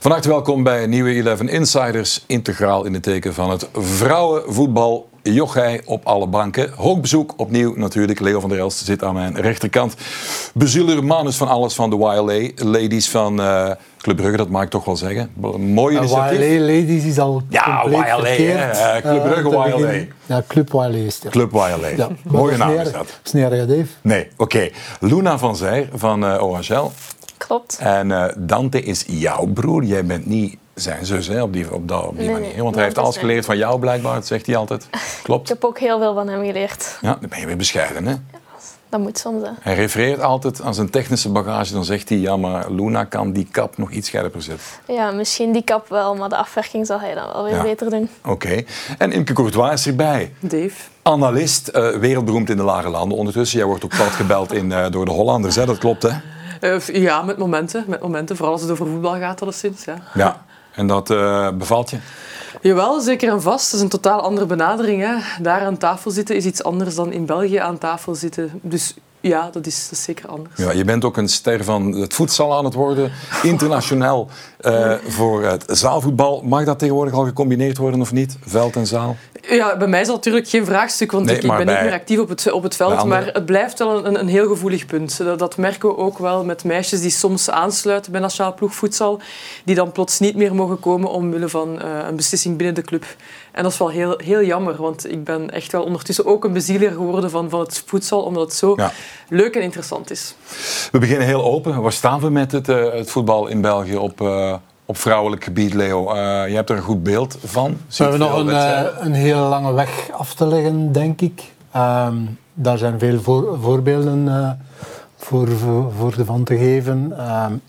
Van harte welkom bij nieuwe Eleven Insiders, integraal in het teken van het vrouwenvoetbal. Jochij op alle banken. Hoogbezoek opnieuw natuurlijk. Leo van der Elst zit aan mijn rechterkant. Bezieler manus van alles van de YLA. Ladies van Club Brugge, dat mag ik toch wel zeggen. Mooi initiatief. YLA Ladies is al compleet YLA, verkeerd. Club Brugge YLA. Begin. Ja, Club YLA is het. Club YLA. Ja, mooie naam is dat. Is niet erg, Dave? Nee, oké. Luna Vanzeir van OHL. Klopt. En Dante is jouw broer. Jij bent niet zijn zus hè, op die manier. Want hij heeft alles geleerd van jou blijkbaar, dat zegt hij altijd. Klopt. Ik heb ook heel veel van hem geleerd. Ja, dan ben je weer bescheiden hè? Ja, dat moet soms hè. Hij refereert altijd aan zijn technische bagage, dan zegt hij, ja maar Luna kan die kap nog iets scherper zetten. Ja, misschien die kap wel, maar de afwerking zal hij dan wel weer beter doen. Oké. En Imke Courtois is erbij. Dave. Analist, wereldberoemd in de lage landen ondertussen. Jij wordt ook plat gebeld door de Hollanders hè, dat klopt hè? Ja, met momenten. Vooral als het over voetbal gaat, alleszins. Ja. En dat bevalt je? Jawel, zeker en vast. Het is een totaal andere benadering. Hè. Daar aan tafel zitten is iets anders dan in België aan tafel zitten. Dus ja, dat is zeker anders. Ja, je bent ook een ster van het voetbal aan het worden. Internationaal voor het zaalvoetbal. Mag dat tegenwoordig al gecombineerd worden of niet? Veld en zaal? Ja, bij mij is dat natuurlijk geen vraagstuk, want ik ben niet meer actief op het veld. Maar het blijft wel een heel gevoelig punt. Dat merken we ook wel met meisjes die soms aansluiten bij nationale ploeg voedsel, die dan plots niet meer mogen komen omwille van een beslissing binnen de club. En dat is wel heel, heel jammer, want ik ben echt wel ondertussen ook een bezieler geworden van het voedsel, omdat het zo leuk en interessant is. We beginnen heel open. Waar staan we met het voetbal in België op vrouwelijk gebied, Leo? Je hebt er een goed beeld van. We hebben nog een hele lange weg af te leggen, denk ik. Daar zijn veel voorbeelden voor de van te geven.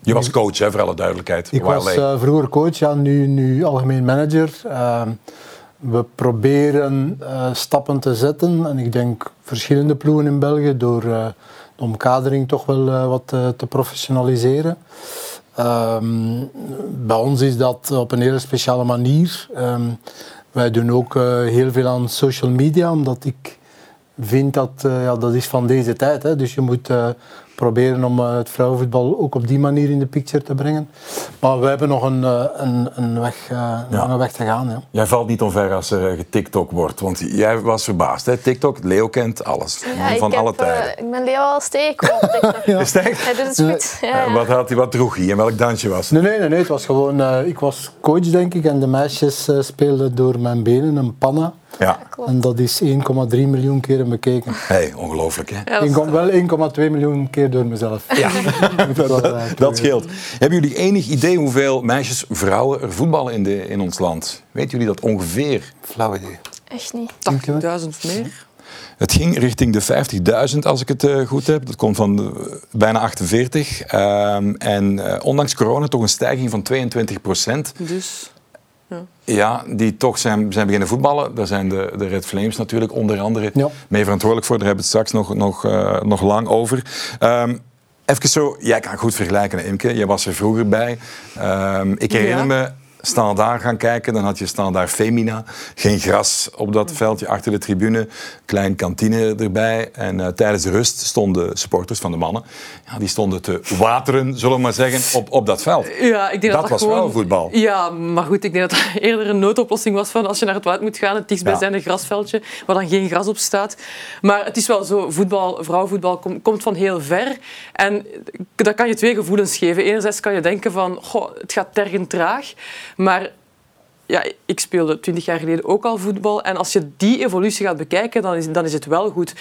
Je was coach, hè, voor alle duidelijkheid. Ik was vroeger coach, nu algemeen manager. We proberen stappen te zetten. En ik denk verschillende ploegen in België door de omkadering toch wel wat te professionaliseren. Bij ons is dat op een hele speciale manier. Wij doen ook heel veel aan social media, omdat ik vind dat dat is van deze tijd. Hè. Dus je moet proberen om het vrouwenvoetbal ook op die manier in de picture te brengen. Maar we hebben nog een lange weg te gaan. Hè. Jij valt niet omver als er getiktok wordt, want jij was verbaasd. Hè? TikTok, Leo kent alles, van alle tijden. Ik ben Leo al steekwoord op TikTok. Ja. Is het echt? Hij doet het goed. Ja. Wat droeg hij en welk dansje was het? Nee, het was gewoon, ik was coach denk ik en de meisjes speelden door mijn benen een panna. Ja. En dat is 1,3 miljoen keren bekeken. Hey, ongelooflijk hè? Ja, wel 1,2 miljoen keer door mezelf. Ja, dat scheelt. Hebben jullie enig idee hoeveel meisjes, vrouwen er voetballen in ons land? Weten jullie dat ongeveer? Flauw idee. Echt niet. 80.000 meer? Het ging richting de 50.000 als ik het goed heb. Dat komt van bijna 48. En ondanks corona toch een stijging van 22%. Dus... Ja, die toch zijn beginnen voetballen. Daar zijn de Red Flames natuurlijk onder andere mee verantwoordelijk voor. Daar hebben we het straks nog lang over. Even zo, jij kan goed vergelijken, Imke. Jij was er vroeger bij. Ik herinner me Standdaard gaan kijken. Dan had je Standdaard Femina. Geen gras op dat veldje achter de tribune. Klein kantine erbij. En tijdens de rust stonden supporters van de mannen. Ja, die stonden te wateren, zullen we maar zeggen, op dat veld. Ja, ik denk dat was gewoon vrouwenvoetbal. Ja, maar goed, ik denk dat dat eerder een noodoplossing was van als je naar het water moet gaan, het dichtstbijzijnde grasveldje, waar dan geen gras op staat. Maar het is wel zo, vrouwenvoetbal komt van heel ver. En dat kan je twee gevoelens geven. Enerzijds kan je denken van, het gaat tergend traag. Maar ja, ik speelde 20 jaar geleden ook al voetbal. En als je die evolutie gaat bekijken, dan is het wel goed.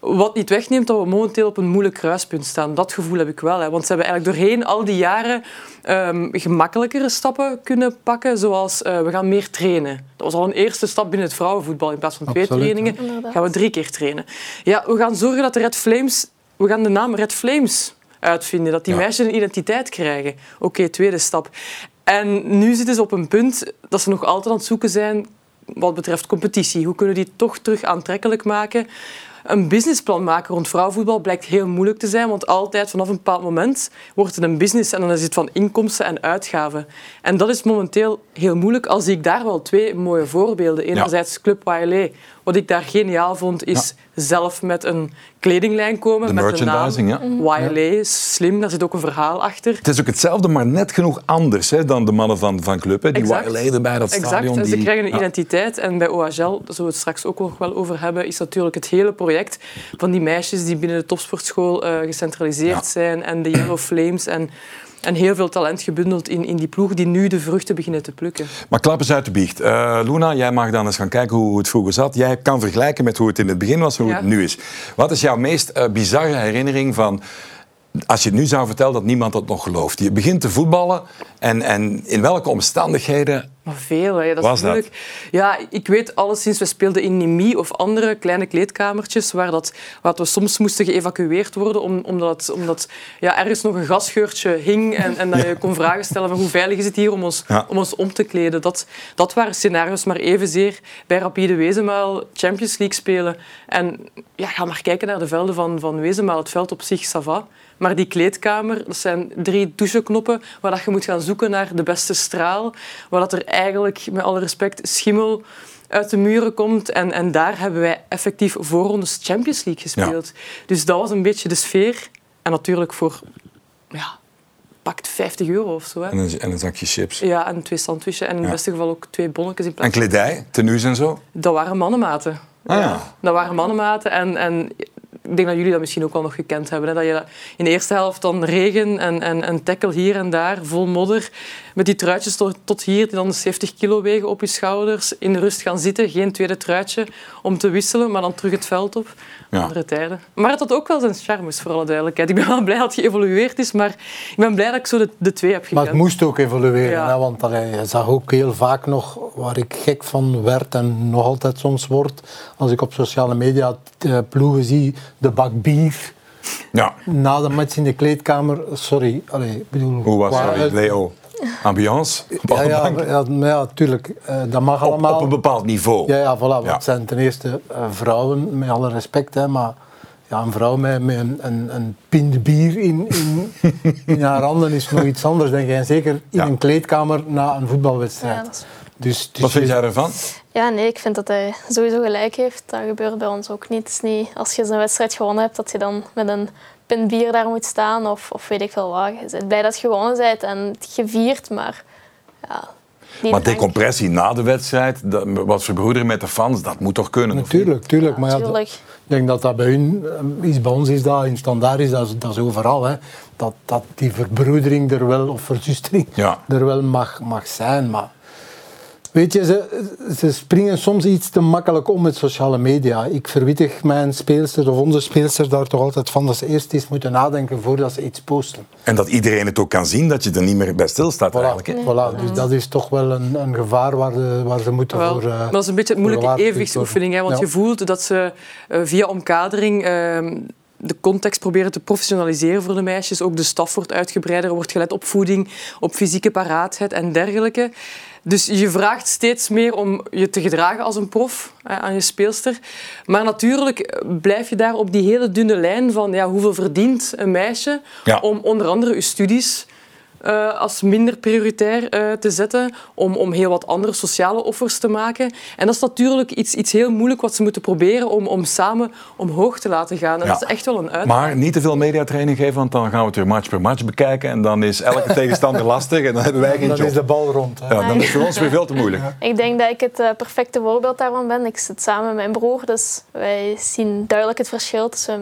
Wat niet wegneemt dat we momenteel op een moeilijk kruispunt staan. Dat gevoel heb ik wel. Hè. Want ze hebben eigenlijk doorheen al die jaren gemakkelijkere stappen kunnen pakken. Zoals we gaan meer trainen. Dat was al een eerste stap binnen het vrouwenvoetbal. In plaats van 2 trainingen gaan we 3 keer trainen. Ja, we gaan zorgen dat we gaan de naam Red Flames uitvinden. Dat die meisjes een identiteit krijgen. Oké, tweede stap. En nu zitten ze op een punt dat ze nog altijd aan het zoeken zijn wat betreft competitie. Hoe kunnen we die toch terug aantrekkelijk maken? Een businessplan maken rond vrouwenvoetbal blijkt heel moeilijk te zijn, want altijd vanaf een bepaald moment wordt het een business en dan is het van inkomsten en uitgaven. En dat is momenteel heel moeilijk, al zie ik daar wel 2 mooie voorbeelden. Enerzijds Club YLA, Wat ik daar geniaal vond, is zelf met een kledinglijn komen. De met merchandising, de naam YLA, slim, daar zit ook een verhaal achter. Het is ook hetzelfde, maar net genoeg anders hè, dan de mannen van Club. Hè. Die YLA erbij, dat stadion. Exact, die... ze krijgen een identiteit. En bij OHL, daar zullen we het straks ook nog wel over hebben, is natuurlijk het hele project van die meisjes die binnen de topsportschool gecentraliseerd zijn en de Yellow Flames en heel veel talent gebundeld in die ploeg die nu de vruchten beginnen te plukken. Maar klap eens uit de biecht. Luna, jij mag dan eens gaan kijken hoe het vroeger zat. Jij kan vergelijken met hoe het in het begin was en hoe het nu is. Wat is jouw meest bizarre herinnering van... Als je het nu zou vertellen, dat niemand dat nog gelooft. Je begint te voetballen en in welke omstandigheden... Maar veel, hè. Dat is moeilijk. Ja, ik weet alleszins, we speelden in Nimi of andere kleine kleedkamertjes waar we soms moesten geëvacueerd worden omdat ergens nog een gasgeurtje hing en dat je kon vragen stellen van hoe veilig is het hier om ons om te kleden. Dat waren scenario's, maar evenzeer bij Rapide Wezemaal Champions League spelen. En ga maar kijken naar de velden van Wezemaal. Het veld op zich, ça va. Maar die kleedkamer, dat zijn 3 doucheknoppen waar dat je moet gaan zoeken naar de beste straal, waar dat er eigenlijk, met alle respect, schimmel uit de muren komt. En daar hebben wij effectief voorrondes Champions League gespeeld. Ja. Dus dat was een beetje de sfeer. En natuurlijk voor... pakt €50 of zo. Hè. En een zakje chips. Ja, en 2 sandwiches. En in het beste geval ook 2 bonnetjes in plaats. En kledij, tenues en zo? Dat waren mannenmaten. Ah, ja. Dat waren mannenmaten en ik denk dat jullie dat misschien ook wel nog gekend hebben. Hè? Dat je dat in de eerste helft dan regen en tackle hier en daar, vol modder. Met die truitjes tot hier, die dan 70 kilo wegen op je schouders. In de rust gaan zitten, geen tweede truitje om te wisselen, maar dan terug het veld op. Ja. Andere tijden. Maar het had ook wel zijn charmes, voor alle duidelijkheid. Ik ben wel blij dat het geëvolueerd is, maar ik ben blij dat ik zo de twee heb gekend. Maar het moest ook evolueren, hè? Want je zag ook heel vaak nog waar ik gek van werd en nog altijd soms word. Als ik op sociale media ploegen zie... De bak bier. Ja. Na de match in de kleedkamer. Sorry. Allee, bedoel, hoe was het, Leo? Ambiance? Ja, tuurlijk. Dat mag allemaal. Op een bepaald niveau. Ja, voilà. Want het zijn ten eerste vrouwen, met alle respect. Hè, maar een vrouw met een pint bier in haar handen is nog iets anders, denk ik. En zeker in een kleedkamer na een voetbalwedstrijd. Ja, dus wat vind jij ervan? Ja, nee, ik vind dat hij sowieso gelijk heeft. Dat gebeurt bij ons ook niet. Het is niet als je een wedstrijd gewonnen hebt, dat je dan met een pint bier daar moet staan of weet ik veel wat. Je bent blij dat je gewonnen bent en het gevierd, maar ja... Maar de decompressie na de wedstrijd, wat verbroederen met de fans, dat moet toch kunnen? Natuurlijk. Ja, maar ja, ik denk dat dat bij hun is, bij ons is dat, in Standdaard is dat is overal. Hè. Dat die verbroedering er wel, of verzustering er wel mag zijn, maar... Weet je, ze springen soms iets te makkelijk om met sociale media. Ik verwittig mijn speelster of onze speelster daar toch altijd van dat ze eerst eens moeten nadenken voordat ze iets posten. En dat iedereen het ook kan zien, dat je er niet meer bij stilstaat eigenlijk. Hè? Voilà, dus dat is toch wel een gevaar waar ze moeten voor... dat is een beetje een moeilijke evenwichtsoefening, hè, want je voelt dat ze via omkadering... de context proberen te professionaliseren voor de meisjes. Ook de staf wordt uitgebreider, wordt gelet op voeding, op fysieke paraatheid en dergelijke. Dus je vraagt steeds meer om je te gedragen als een prof aan je speelster. Maar natuurlijk blijf je daar op die hele dunne lijn van hoeveel verdient een meisje om onder andere je studies als minder prioritair te zetten, om heel wat andere sociale offers te maken. En dat is natuurlijk iets heel moeilijk wat ze moeten proberen om samen omhoog te laten gaan. En dat is echt wel een uitdaging. Maar niet te veel mediatraining geven, want dan gaan we het weer match per match bekijken en dan is elke tegenstander lastig en dan hebben wij geen job. Dan is de bal rond. Hè? Ja, dan is het voor ons weer veel te moeilijk. Ja. Ik denk dat ik het perfecte voorbeeld daarvan ben. Ik zit samen met mijn broer, dus wij zien duidelijk het verschil tussen...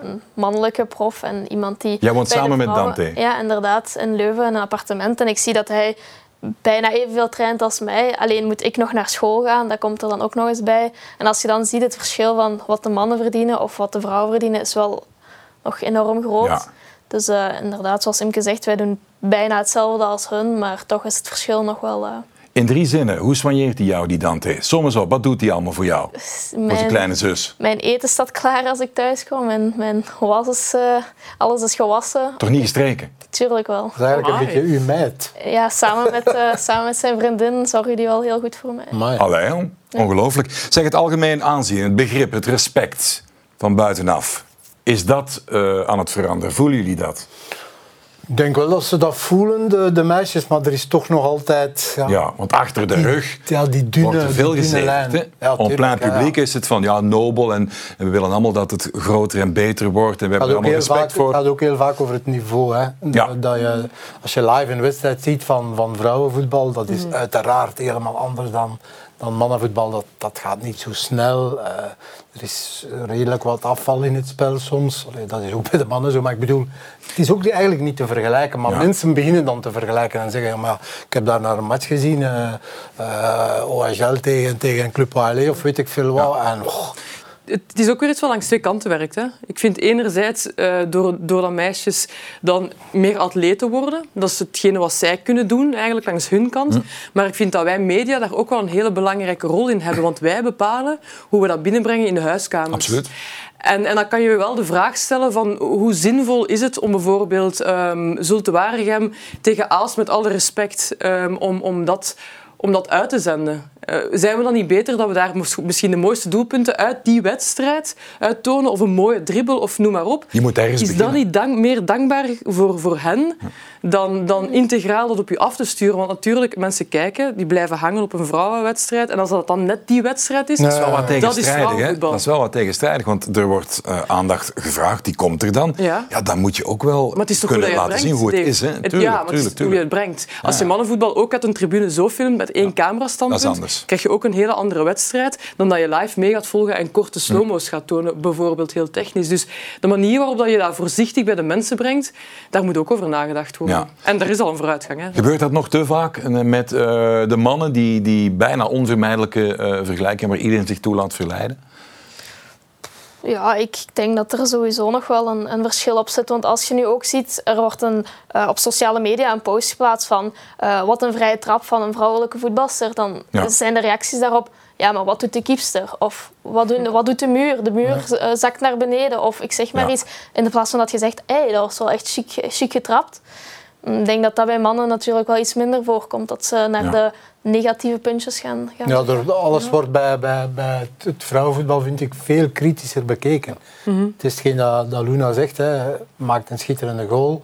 een mannelijke prof en iemand die... Jij woont samen met Dante. Ja, inderdaad. In Leuven, in een appartement. En ik zie dat hij bijna evenveel traint als mij. Alleen moet ik nog naar school gaan. Dat komt er dan ook nog eens bij. En als je dan ziet het verschil van wat de mannen verdienen of wat de vrouwen verdienen, is wel nog enorm groot. Ja. Dus inderdaad, zoals Imke zegt, wij doen bijna hetzelfde als hun. Maar toch is het verschil nog wel... In 3 zinnen, hoe soigneert hij jou, die Dante? Som eens op, wat doet hij allemaal voor jou? Voor zijn kleine zus. Mijn eten staat klaar als ik thuis kom. Mijn was is... alles is gewassen. Toch niet gestreken? Tuurlijk wel. Dat is eigenlijk een beetje uw meid. Ja, samen met zijn vriendin zorgen die wel heel goed voor mij. Amai. Allee, ongelooflijk. Zeg, het algemeen aanzien, het begrip, het respect van buitenaf. Is dat aan het veranderen? Voelen jullie dat? Ik denk wel dat ze dat voelen, de meisjes, maar er is toch nog altijd... Ja, want achter de rug wordt er veel gezegd. Op plein publiek is het van, nobel en we willen allemaal dat het groter en beter wordt en we hebben er allemaal respect voor. Het gaat ook heel vaak over het niveau. Hè? Dat je, als je live een wedstrijd ziet van vrouwenvoetbal, dat is uiteraard helemaal anders dan mannenvoetbal. Dat gaat niet zo snel. Er is redelijk wat afval in het spel soms. Allee, dat is ook bij de mannen zo. Maar ik bedoel, het is ook eigenlijk niet te vergelijken. Maar mensen beginnen dan te vergelijken en zeggen... Maar ik heb daar naar een match gezien. OHL tegen Club YLA of weet ik veel wat. Ja. En, het is ook weer iets wat langs twee kanten werkt. Hè. Ik vind enerzijds, doordat meisjes dan meer atleten worden, dat is hetgene wat zij kunnen doen, eigenlijk langs hun kant. Maar ik vind dat wij media daar ook wel een hele belangrijke rol in hebben, want wij bepalen hoe we dat binnenbrengen in de huiskamers. Absoluut. En dan kan je wel de vraag stellen van hoe zinvol is het om bijvoorbeeld Zulte Waregem tegen Aalst, met alle respect, om dat uit te zenden. Zijn we dan niet beter dat we daar misschien de mooiste doelpunten uit die wedstrijd uittonen, of een mooie dribbel, of noem maar op? Je moet ergens beginnen. Is dat niet meer dankbaar voor hen dan integraal dat op je af te sturen? Want natuurlijk, mensen kijken, die blijven hangen op een vrouwenwedstrijd, en als dat dan net die wedstrijd is, dat is wel wat tegenstrijdig. Want er wordt aandacht gevraagd, die komt er dan. Ja, dan moet je ook wel kunnen laten zien hoe het is. Hè? Tuurlijk. Hoe je het brengt. Als je mannenvoetbal ook uit een tribune zo filmt, met één camerastandpunt, krijg je ook een hele andere wedstrijd dan dat je live mee gaat volgen en korte slow-mo's gaat tonen, bijvoorbeeld heel technisch. Dus de manier waarop je dat voorzichtig bij de mensen brengt, daar moet ook over nagedacht worden. Ja. En er is al een vooruitgang. Hè. Gebeurt dat nog te vaak met de mannen die bijna onvermijdelijke vergelijken, waar iedereen zich toe laat verleiden? Ja, ik denk dat er sowieso nog wel een verschil op zit. Want als je nu ook ziet, er wordt op sociale media een post geplaatst van wat een vrije trap van een vrouwelijke voetbalster. Dan zijn de reacties daarop, maar wat doet de keepster? Of wat doet de muur? De muur zakt naar beneden. Of ik zeg maar iets. In de plaats van dat je zegt, dat was wel echt chic getrapt. Ik denk dat dat bij mannen natuurlijk wel iets minder voorkomt. Dat ze naar de negatieve puntjes gaan. Alles wordt bij het vrouwenvoetbal, vind ik, veel kritischer bekeken. Het is hetgeen dat Luna zegt, hè, maakt een schitterende goal.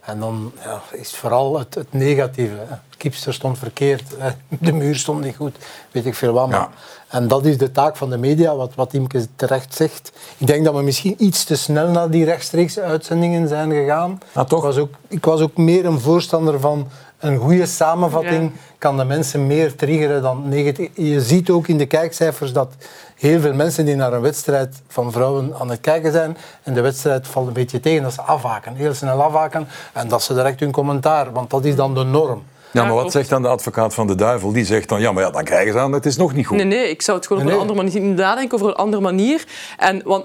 En dan is vooral het negatieve. De keepster stond verkeerd, hè, de muur stond niet goed, weet ik veel wat. Maar. En dat is de taak van de media, wat Imke terecht zegt. Ik denk dat we misschien iets te snel naar die rechtstreekse uitzendingen zijn gegaan. Ja, toch? Ik was ook meer een voorstander van... Een goede samenvatting kan de mensen meer triggeren dan negatief. Je ziet ook in de kijkcijfers dat heel veel mensen die naar een wedstrijd van vrouwen aan het kijken zijn en de wedstrijd valt een beetje tegen, dat ze afhaken, heel snel afhaken en dat ze direct hun commentaar, want dat is dan de norm. Ja, maar wat zegt dan de advocaat van de duivel? Die zegt dan, dan krijgen ze aan, het is nog niet goed. Nee, ik zou het gewoon op een andere manier nadenken, over een andere manier.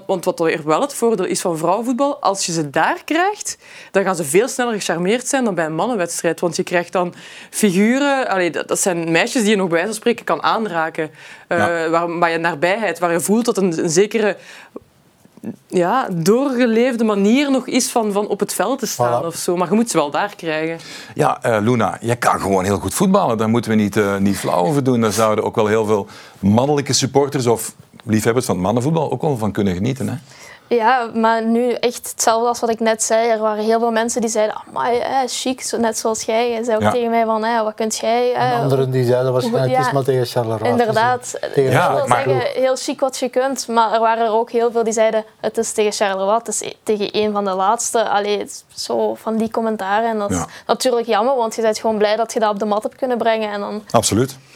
Want wat er wel het voordeel is van vrouwenvoetbal, als je ze daar krijgt, dan gaan ze veel sneller gecharmeerd zijn dan bij een mannenwedstrijd. Want je krijgt dan figuren, dat zijn meisjes die je nog bij wijze van spreken kan aanraken. Waar je nabijheid, waar je voelt dat een zekere... doorgeleefde manier nog is van op het veld te staan of zo. Maar je moet ze wel daar krijgen. Luna, jij kan gewoon heel goed voetballen. Daar moeten we niet flauw over doen. Daar zouden ook wel heel veel mannelijke supporters of liefhebbers van mannenvoetbal ook wel van kunnen genieten, hè? Ja, maar nu echt hetzelfde als wat ik net zei. Er waren heel veel mensen die zeiden, amai, chic, net zoals jij. Jij zei ook tegen mij van, wat kunt jij... En anderen die zeiden, waarschijnlijk is maar tegen Charleroi. Inderdaad. Zeggen, heel chic wat je kunt. Maar er waren er ook heel veel die zeiden, het is tegen Charleroi, het is tegen een van de laatste. Allee, zo van die commentaren. En dat is natuurlijk jammer, want je bent gewoon blij dat je dat op de mat hebt kunnen brengen. En dan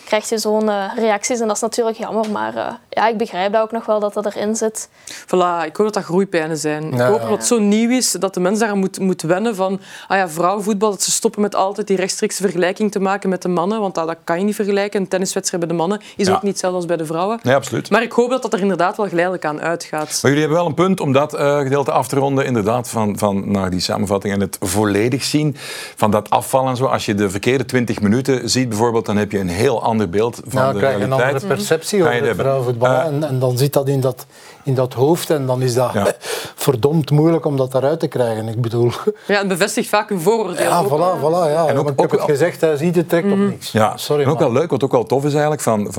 krijg je zo'n reacties. En dat is natuurlijk jammer. Maar ik begrijp dat ook nog wel, dat dat erin zit. Voilà, ik hoor dat groeipijnen zijn. Ik hoop dat het zo nieuw is dat de mens daar moet wennen van vrouwenvoetbal, dat ze stoppen met altijd die rechtstreekse vergelijking te maken met de mannen, want dat kan je niet vergelijken. Een tenniswedstrijd bij de mannen is ook niet hetzelfde als bij de vrouwen. Nee, absoluut. Maar ik hoop dat dat er inderdaad wel geleidelijk aan uitgaat. Maar jullie hebben wel een punt om dat gedeelte af te ronden, inderdaad, van naar die samenvatting en het volledig zien van dat afval en zo. Als je de verkeerde 20 minuten ziet bijvoorbeeld, dan heb je een heel ander beeld van de realiteit. Dan krijg je een andere perceptie over vrouwenvoetbal en dan zit dat in dat in dat hoofd en dan is dat verdomd moeilijk om dat daaruit te krijgen. Ik bedoel... Ja, het bevestigt vaak een vooroordeel. Ja, voilà. Ja. En ook, ik heb het gezegd, hij ziet het trekt op niks. Ja. Sorry, en ook wel leuk, wat ook wel tof is eigenlijk,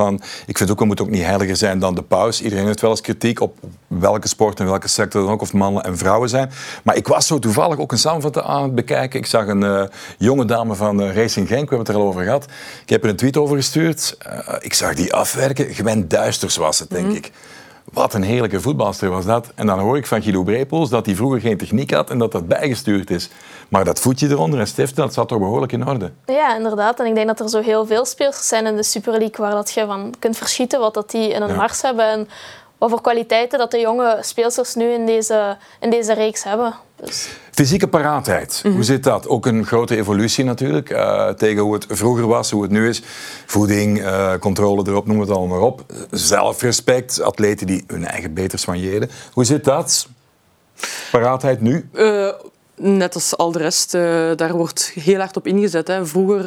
ik vind ook, we moeten ook niet heiliger zijn dan de paus. Iedereen heeft wel eens kritiek op welke sport en welke sector dan ook, of mannen en vrouwen zijn. Maar ik was zo toevallig ook een samenvatting aan het bekijken. Ik zag een jonge dame van Racing Genk, we hebben het er al over gehad. Ik heb er een tweet over gestuurd. Ik zag die afwerken. Gwen Duysters was het, denk ik. Wat een heerlijke voetbalster was dat. En dan hoor ik van Guido Brepels dat hij vroeger geen techniek had en dat dat bijgestuurd is. Maar dat voetje eronder en stiften, dat zat toch behoorlijk in orde? Ja, inderdaad. En ik denk dat er zo heel veel spelers zijn in de Super League waar dat je van kunt verschieten wat dat die in een mars hebben en wat voor kwaliteiten dat de jonge speelsters nu in deze reeks hebben. Dus. Fysieke paraatheid, hoe zit dat? Ook een grote evolutie natuurlijk, tegen hoe het vroeger was, hoe het nu is. Voeding, controle erop, noem het allemaal maar op. Zelfrespect, atleten die hun eigen beter soigneren. Hoe zit dat? Paraatheid nu? Net als al de rest, daar wordt heel hard op ingezet. Hè. Vroeger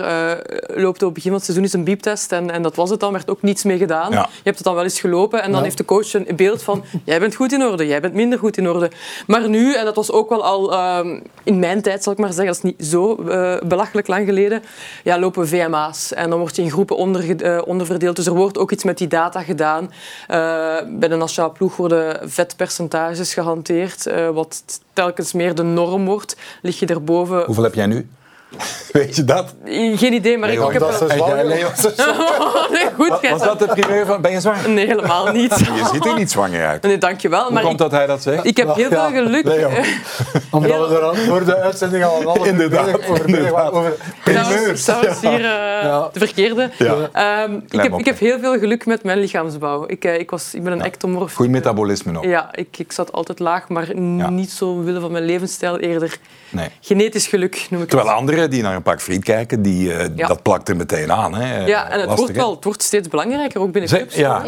loopt op het begin van het seizoen eens een bieptest en dat was het dan, werd ook niets mee gedaan. Ja. Je hebt het dan wel eens gelopen en dan heeft de coach een beeld van jij bent goed in orde, jij bent minder goed in orde. Maar nu, en dat was ook wel al in mijn tijd, zal ik maar zeggen, dat is niet zo belachelijk lang geleden, lopen VMA's en dan word je in groepen onderverdeeld. Dus er wordt ook iets met die data gedaan. Bij de nationale ploeg worden vetpercentages gehanteerd, wat telkens meer de norm wordt. Lig je erboven. Hoeveel heb jij nu? Weet je dat? Geen idee, maar Leo, ik heb... Was dat de primeur van ben je zwanger? Nee, helemaal niet. Je ziet er niet zwanger uit. Nee, dankjewel. Hoe komt dat hij dat zegt? Ik heb heel veel geluk. Leo. Omdat we er voor de uitzending al een over primeurs. Dat was hier de verkeerde. Ja. Ik heb heel veel geluk met mijn lichaamsbouw. Ik ben een ectomorf. Goed metabolisme ook. Ja, ik zat altijd laag, maar niet zo willen van mijn levensstijl eerder. Nee. Genetisch geluk noem ik het. Terwijl anderen die naar een pak friet kijken, dat plakt er meteen aan. Hè. Ja, en het wordt steeds belangrijker, ook binnen clubs. Ja,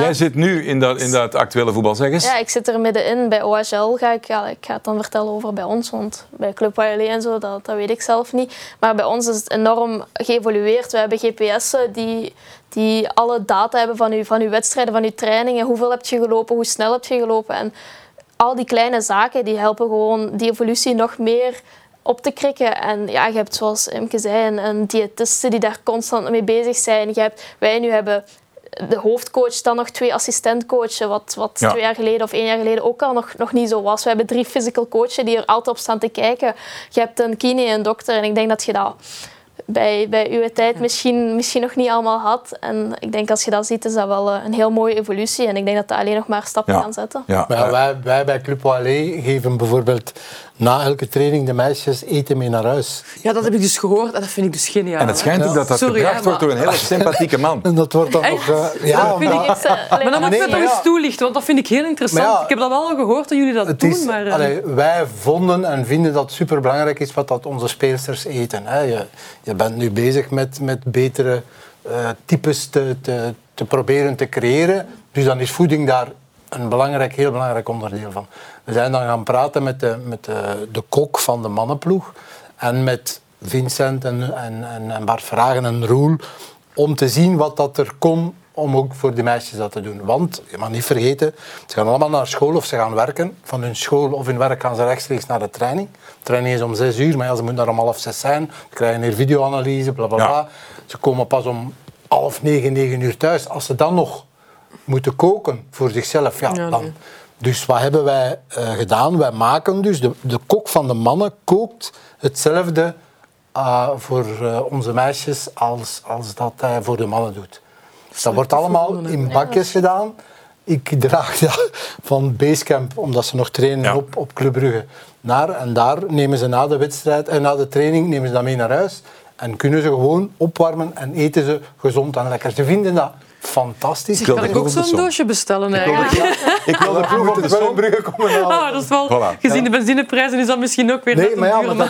jij zit nu in dat actuele voetbal, zeg eens. Ja, ik zit er middenin. Bij OHL ga ik het dan vertellen over bij ons, want bij Club YLA en zo, dat weet ik zelf niet. Maar bij ons is het enorm geëvolueerd. We hebben GPS'en die alle data hebben van uw wedstrijden, van uw trainingen. Hoeveel heb je gelopen, hoe snel heb je gelopen. En al die kleine zaken, die helpen gewoon die evolutie nog meer op te krikken. En ja, je hebt, zoals Imke zei, een diëtiste die daar constant mee bezig zijn. Wij hebben de hoofdcoach, dan nog 2 assistentcoachen, wat 2 jaar geleden of 1 jaar geleden ook al nog niet zo was. We hebben 3 physical coachen die er altijd op staan te kijken. Je hebt een kine, een dokter en ik denk dat je dat bij uw tijd misschien nog niet allemaal had. En ik denk als je dat ziet, is dat wel een heel mooie evolutie. En ik denk dat dat alleen nog maar stappen gaan zetten. Ja. Maar wij bij Club YLA geven bijvoorbeeld na elke training de meisjes eten mee naar huis. Ja, dat heb ik dus gehoord en dat vind ik dus geniaal. En het schijnt ook dat gebracht wordt door een hele sympathieke man. En dat wordt dan nog... maar dan moet je dat nog eens toelichten, want dat vind ik heel interessant. Ik heb dat wel gehoord dat jullie dat doen, maar... wij vonden en vinden dat superbelangrijk is wat dat onze speelsters eten. Hè. Je bent nu bezig met betere types te proberen te creëren. Dus dan is voeding daar een heel belangrijk onderdeel van. We zijn dan gaan praten met de kok van de mannenploeg en met Vincent en Bart Vragen en Roel om te zien wat dat er kon om ook voor de meisjes dat te doen. Want, je mag niet vergeten, ze gaan allemaal naar school of ze gaan werken. Van hun school of hun werk gaan ze rechtstreeks naar de training. De training is om 6:00, maar ja, ze moeten daar om 5:30 zijn. Ze krijgen hier videoanalyse, blablabla. Ja. Ze komen pas om 8:30, 9:00 thuis. Als ze dan nog moeten koken voor zichzelf, dan... Dus wat hebben wij gedaan? Wij maken dus, de kok van de mannen kookt hetzelfde voor onze meisjes als dat hij voor de mannen doet. Dat wordt allemaal in bakjes gedaan. Ik draag dat van Basecamp, omdat ze nog trainen op Club Brugge. En daar nemen ze na de wedstrijd en na de training nemen ze dat mee naar huis. En kunnen ze gewoon opwarmen en eten ze gezond en lekker. Ze vinden dat fantastisch. Kan ik ook zo'n doosje bestellen eigenlijk? Ik wil de proef op de Zonbrugge komen halen. Dat is wel, gezien de benzineprijzen is dat misschien ook weer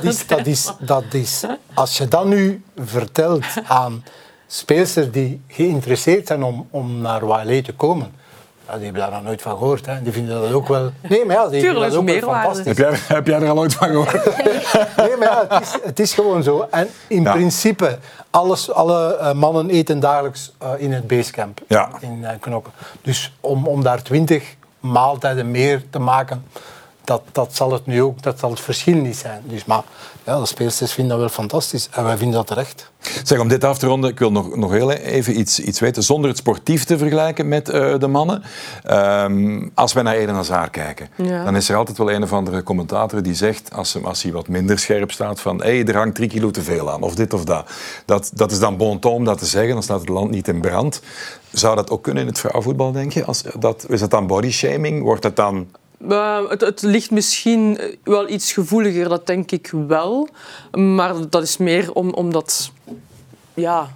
dat is. Als je dat nu vertelt aan speelsters die geïnteresseerd zijn om naar YLA te komen, die hebben daar nog nooit van gehoord. Hè. Die vinden dat ook wel... Nee, maar die vinden dat ook wel fantastisch. Heb jij er al nooit van gehoord? Nee, maar het is gewoon zo. En in principe, alle mannen eten dagelijks in het Basecamp. Ja. In Knokken. Dus om daar 20 maaltijden meer te maken. Dat zal het nu ook, dat zal het verschil niet zijn. Dus, maar ja, de speelsters vinden dat wel fantastisch en wij vinden dat terecht. Zeg, om dit af te ronden, ik wil nog heel even iets weten, zonder het sportief te vergelijken met de mannen. Als wij naar Eden Hazard kijken, ja, dan is er altijd wel een of andere commentator die zegt, als hij wat minder scherp staat, van hé, er hangt 3 kilo te veel aan, of dit of dat. Dat is dan bon ton om dat te zeggen, dan staat het land niet in brand. Zou dat ook kunnen in het vrouwenvoetbal, denk je? Is dat dan bodyshaming? Wordt dat dan... Het ligt misschien wel iets gevoeliger, dat denk ik wel. Maar dat is meer omdat... Ja,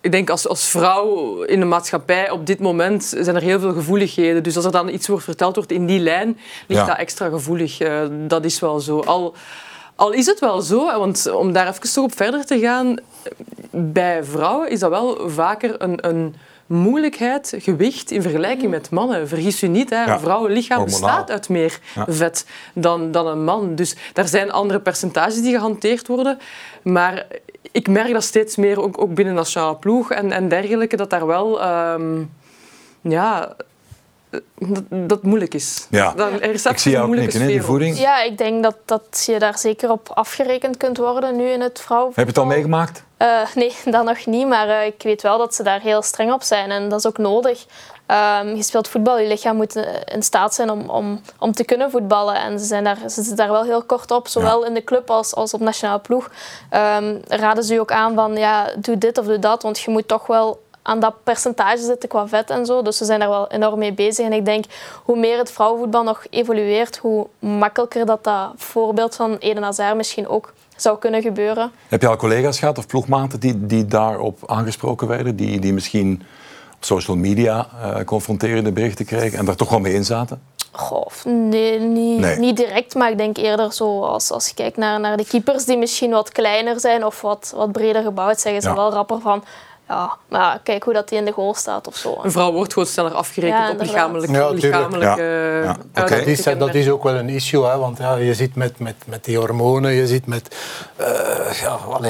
ik denk als vrouw in de maatschappij op dit moment zijn er heel veel gevoeligheden. Dus als er dan iets wordt verteld wordt in die lijn, ligt dat extra gevoelig. Dat is wel zo. Al is het wel zo, want om daar even toch op verder te gaan... Bij vrouwen is dat wel vaker een moeilijkheid, gewicht in vergelijking met mannen. Vergis u niet, hè. Een vrouwenlichaam bestaat uit meer vet dan een man. Dus daar zijn andere percentages die gehanteerd worden. Maar ik merk dat steeds meer, ook binnen de nationale ploeg en dergelijke, dat daar wel... Dat moeilijk is. Ja. Ik zie jou knikken, hè, die voeding. Ja, ik denk dat je daar zeker op afgerekend kunt worden nu in het vrouwenvoetbal. Heb je het al meegemaakt? Nee, dat nog niet. Maar ik weet wel dat ze daar heel streng op zijn. En dat is ook nodig. Je speelt voetbal, je lichaam moet in staat zijn om te kunnen voetballen. En ze zitten daar wel heel kort op, zowel in de club als op nationale ploeg. Raden ze je ook aan van, doe dit of doe dat, want je moet toch wel... aan dat percentage zitten qua vet en zo. Dus ze zijn daar wel enorm mee bezig. En ik denk, hoe meer het vrouwenvoetbal nog evolueert, hoe makkelijker dat voorbeeld van Eden Hazard misschien ook zou kunnen gebeuren. Heb je al collega's gehad of ploegmaten die daarop aangesproken werden? Die misschien op social media confronterende berichten kregen en daar toch wel mee inzaten? Goh, nee, niet direct, maar ik denk eerder zo als je kijkt naar de keepers die misschien wat kleiner zijn of wat breder gebouwd, zeggen ze wel rapper van... Ja, maar kijk hoe dat die in de goal staat of zo. Een vrouw wordt gewoon sneller afgerekend op lichamelijke okay. Dat is ook wel een issue, hè, want je zit met die hormonen, je zit met...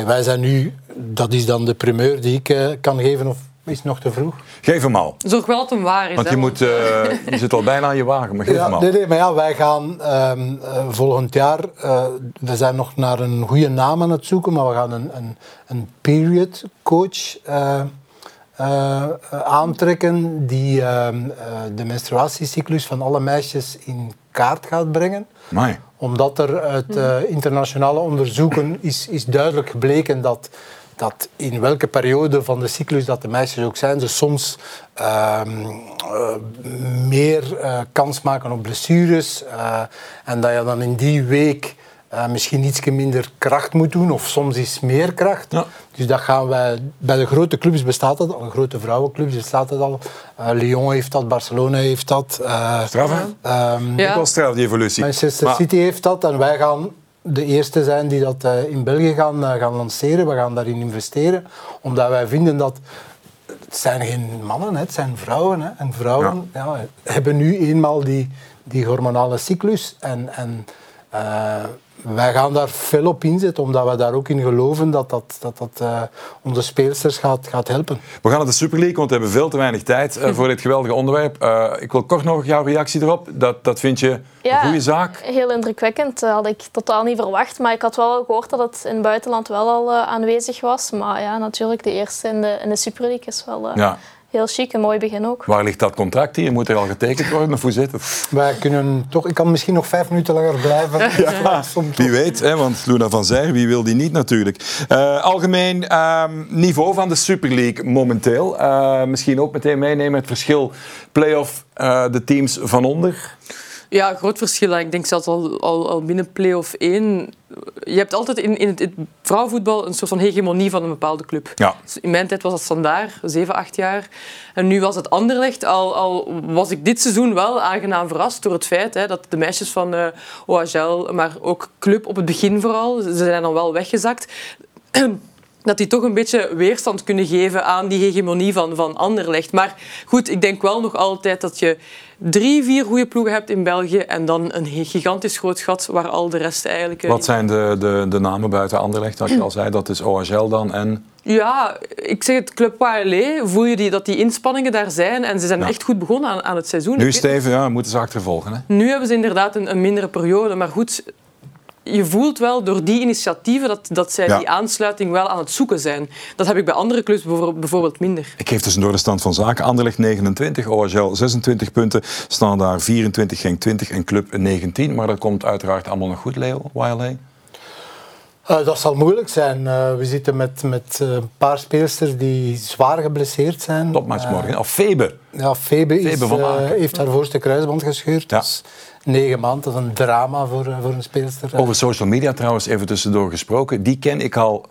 wij zijn nu... Dat is dan de primeur die ik kan geven, of is het nog te vroeg? Geef hem al. Zorg wel dat hem waar is. Want je zit al bijna aan je wagen, maar geef hem al. Nee, maar wij gaan volgend jaar... we zijn nog naar een goede naam aan het zoeken, maar we gaan een period coach aantrekken die de menstruatiecyclus van alle meisjes in kaart gaat brengen. Amai. Omdat er uit internationale onderzoeken is duidelijk gebleken dat in welke periode van de cyclus dat de meisjes ook zijn, ze soms meer kans maken op blessures. En dat je dan in die week misschien iets minder kracht moet doen, of soms iets meer kracht. Ja. Dus dat gaan wij... Bij de grote clubs bestaat dat al, grote vrouwenclubs bestaat dat al. Lyon heeft dat, Barcelona heeft dat. Straf, hè? Ook wel straf, die evolutie. Manchester City heeft dat en wij gaan... de eerste zijn die dat in België gaan lanceren. We gaan daarin investeren. Omdat wij vinden dat... Het zijn geen mannen, het zijn vrouwen. Hè. En vrouwen hebben nu eenmaal die hormonale cyclus. En wij gaan daar fel op inzetten. Omdat we daar ook in geloven dat onze speelsters gaat helpen. We gaan naar de Super League, want we hebben veel te weinig tijd voor dit geweldige onderwerp. Ik wil kort nog jouw reactie erop. Dat vind je... Ja, een goede zaak. Heel indrukwekkend. Dat had ik totaal niet verwacht. Maar ik had wel gehoord dat het in het buitenland wel al aanwezig was. Maar ja, natuurlijk, de eerste in de Super League is wel heel chic. Een mooi begin ook. Waar ligt dat contract hier? Moet er al getekend worden? Of hoe zit het? Wij kunnen toch... Ik kan misschien nog 5 minuten langer blijven. Ja, wie weet, hè, want Luna Vanzeir, wie wil die niet natuurlijk. Algemeen niveau van de Super League momenteel. Misschien ook meteen meenemen het verschil play-off de teams van onder. Ja, groot verschil. Ik denk zelfs al binnen play-off 1... Je hebt altijd in het vrouwenvoetbal een soort van hegemonie van een bepaalde club. Ja. Dus in mijn tijd was dat Standdaard, 7, 8 jaar. En nu was het Anderlecht. Al was ik dit seizoen wel aangenaam verrast door het feit dat de meisjes van OHL, maar ook club op het begin vooral, ze zijn dan wel weggezakt... dat die toch een beetje weerstand kunnen geven aan die hegemonie van Anderlecht. Maar goed, ik denk wel nog altijd dat je 3-4 goede ploegen hebt in België en dan een gigantisch groot gat waar al de rest eigenlijk... Wat zijn de namen buiten Anderlecht? Dat je al zei, dat is OHL dan en... Ja, ik zeg het, Club YLA, voel je dat die inspanningen daar zijn en ze zijn echt goed begonnen aan het seizoen. Nu, Steven, moeten ze achtervolgen. Hè? Nu hebben ze inderdaad een mindere periode, maar goed... Je voelt wel door die initiatieven dat zij die aansluiting wel aan het zoeken zijn. Dat heb ik bij andere clubs bijvoorbeeld minder. Ik geef tussendoor de stand van zaken. Anderlecht 29, OHL 26 punten, Standdaard 24, Genk 20 en Club 19. Maar dat komt uiteraard allemaal nog goed, Leo, YLA? Dat zal moeilijk zijn. We zitten met een paar speelsters die zwaar geblesseerd zijn. Topmatch morgen. Of Febe. Ja, Febe heeft haar voorste kruisband gescheurd. Ja. Dus 9 maanden van drama voor een speelster. Over social media trouwens, even tussendoor gesproken. Die ken ik al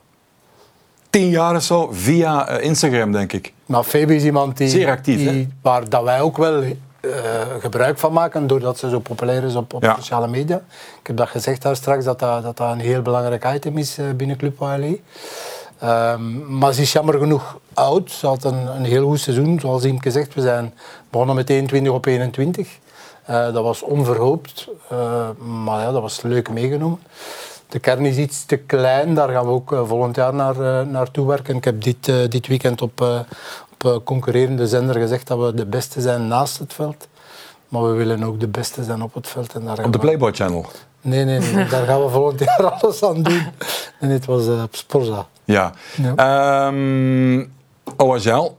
10 jaar of zo via Instagram, denk ik. Maar Febe is iemand die... Zeer actief, waar dat wij ook wel... gebruik van maken, doordat ze zo populair is op sociale media. Ik heb dat gezegd daar straks, dat een heel belangrijk item is binnen Club YLA. Maar ze is jammer genoeg oud. Ze had een heel goed seizoen, zoals Imke zegt. We zijn begonnen met 21-21. Dat was onverhoopt, maar dat was leuk meegenomen. De kern is iets te klein, daar gaan we ook volgend jaar naartoe werken. Ik heb dit weekend op concurrerende zender gezegd dat we de beste zijn naast het veld. Maar we willen ook de beste zijn op het veld. En daar op de Playboy Channel? Nee, daar gaan we volgend jaar alles aan doen. En dit was op Sporza. Ja. OHL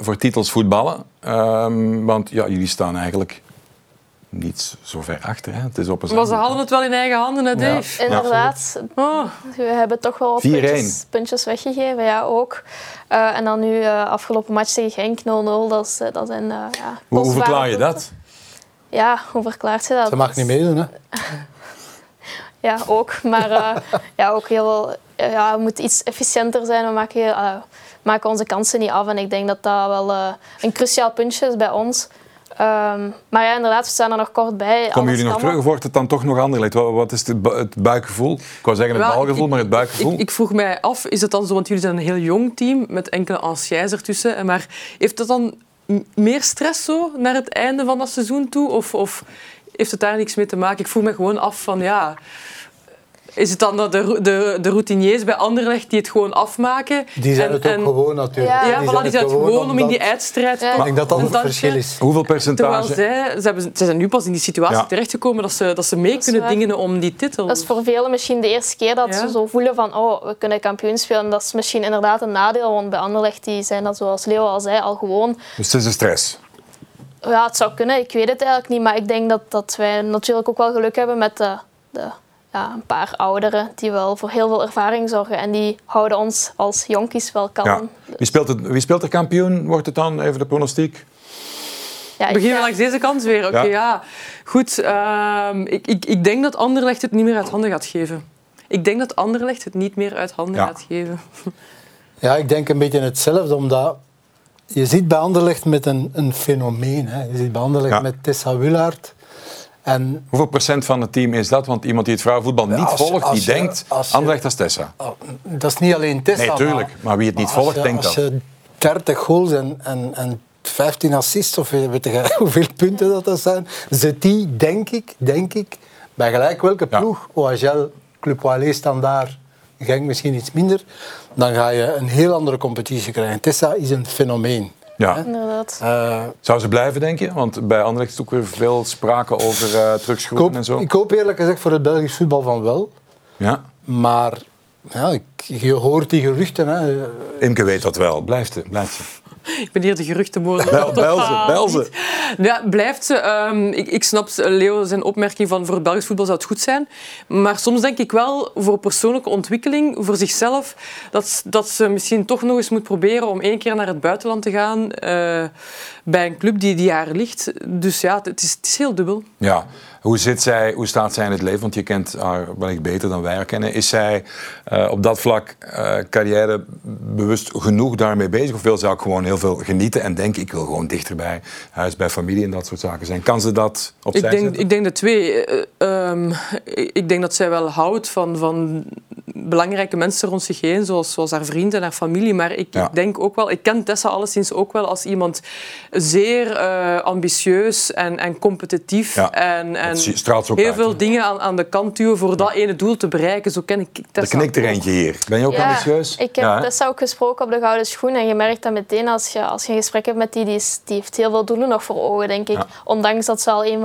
voor titels voetballen. Want jullie staan eigenlijk... niet zo ver achter. Hè. Het is op een maar ze hadden het wel in eigen handen, hè, Dave? Ja. Inderdaad. Oh. We hebben toch wel wat puntjes weggegeven. Ja, ook. En dan nu afgelopen match tegen Genk 0-0. Dat zijn hoe verklaar je dat? Ja, hoe verklaart je dat? Ze mag niet meedoen, hè? Ja, ook. Maar ook heel wel... Ja, we moeten iets efficiënter zijn. We maken onze kansen niet af. En ik denk dat dat wel een cruciaal puntje is bij ons. Maar ja, inderdaad, we staan er nog kort bij. Komen jullie nog terug of wordt het dan toch nog Anderlecht? Wat is het buikgevoel? Ik wou zeggen het balgevoel, maar het buikgevoel. Ik vroeg mij af, is het dan zo, want jullie zijn een heel jong team met enkele anciens ertussen, maar heeft dat dan meer stress zo naar het einde van dat seizoen toe? Of heeft het daar niks mee te maken? Ik vroeg me gewoon af van ja... Is het dan de routiniers bij Anderlecht die het gewoon afmaken? Die zijn het ook gewoon natuurlijk. Ja, die zijn het gewoon om in die uitstrijd... Ja. Ik denk dat dat het verschil is. Hoeveel percentage? Terwijl zij zijn nu pas in die situatie terechtgekomen dat ze mee kunnen dingen om die titel. Dat is voor velen misschien de eerste keer dat ze zo voelen van we kunnen kampioen spelen. Dat is misschien inderdaad een nadeel, want bij Anderlecht die zijn dat, zoals Leo al zei, al gewoon... Dus het is een stress? Ja, het zou kunnen. Ik weet het eigenlijk niet. Maar ik denk dat wij natuurlijk ook wel geluk hebben met een paar ouderen die wel voor heel veel ervaring zorgen. En die houden ons als jonkies wel kalm. Ja. Wie speelt er kampioen? Wordt het dan? Even de pronostiek. Ja, begin langs deze kant weer. Oké. Goed, ik denk dat Anderlecht het niet meer uit handen gaat geven. Ja, ik denk een beetje hetzelfde, omdat... Je zit bij Anderlecht met een fenomeen. Hè. Je zit bij Anderlecht met Tessa Willaert. En hoeveel procent van het team is dat? Want iemand die het vrouwenvoetbal niet volgt, die denkt... Anderlecht als Tessa. Dat is niet alleen Tessa. Nee, tuurlijk. Maar wie het niet volgt, denkt dat. Als je 30 goals en 15 assists, of weet je hoeveel punten dat zijn, zit die, denk ik, bij gelijk welke ploeg, OHL, Club YLA, Standaard, Genk misschien iets minder, dan ga je een heel andere competitie krijgen. Tessa is een fenomeen. Ja, inderdaad. Zou ze blijven, denk je? Want bij Anderlecht is ook weer veel sprake over terugschroeven en zo. Ik hoop eerlijk gezegd voor het Belgisch voetbal van wel. Ja. Maar je hoort die geruchten. Hè. Imke weet dat wel. Blijft ze. Ik ben hier de geruchtenmoorder. Bel ze. Ja, blijft ze. Ik snap Leo zijn opmerking van voor het Belgisch voetbal zou het goed zijn. Maar soms denk ik wel voor persoonlijke ontwikkeling, voor zichzelf, dat ze misschien toch nog eens moet proberen om 1 keer naar het buitenland te gaan bij een club die haar ligt. Dus ja, het is heel dubbel. Ja. Hoe staat zij in het leven? Want je kent haar wellicht beter dan wij haar kennen. Is zij op dat vlak carrièrebewust genoeg daarmee bezig? Of wil zij ook gewoon heel veel genieten en denken, ik wil gewoon dichter bij huis, bij familie en dat soort zaken zijn? Kan ze dat opzij zetten? Ik denk de twee. Ik denk dat zij wel houdt van belangrijke mensen rond zich heen, zoals haar vrienden en haar familie. Maar ik denk ook wel, ik ken Tessa alleszins ook wel als iemand zeer ambitieus en competitief. Ja, en straalt ze ook heel uit, veel dingen aan de kant duwen voor dat ene doel te bereiken. Zo ken ik Tessa. Er knikt er eentje hier. Ben je ook ambitieus? Ik heb Tessa ook gesproken op de Gouden Schoen. En je merkt dat meteen als je een gesprek hebt met die heeft heel veel doelen nog voor ogen, denk ik. Ja. Ondanks dat ze al een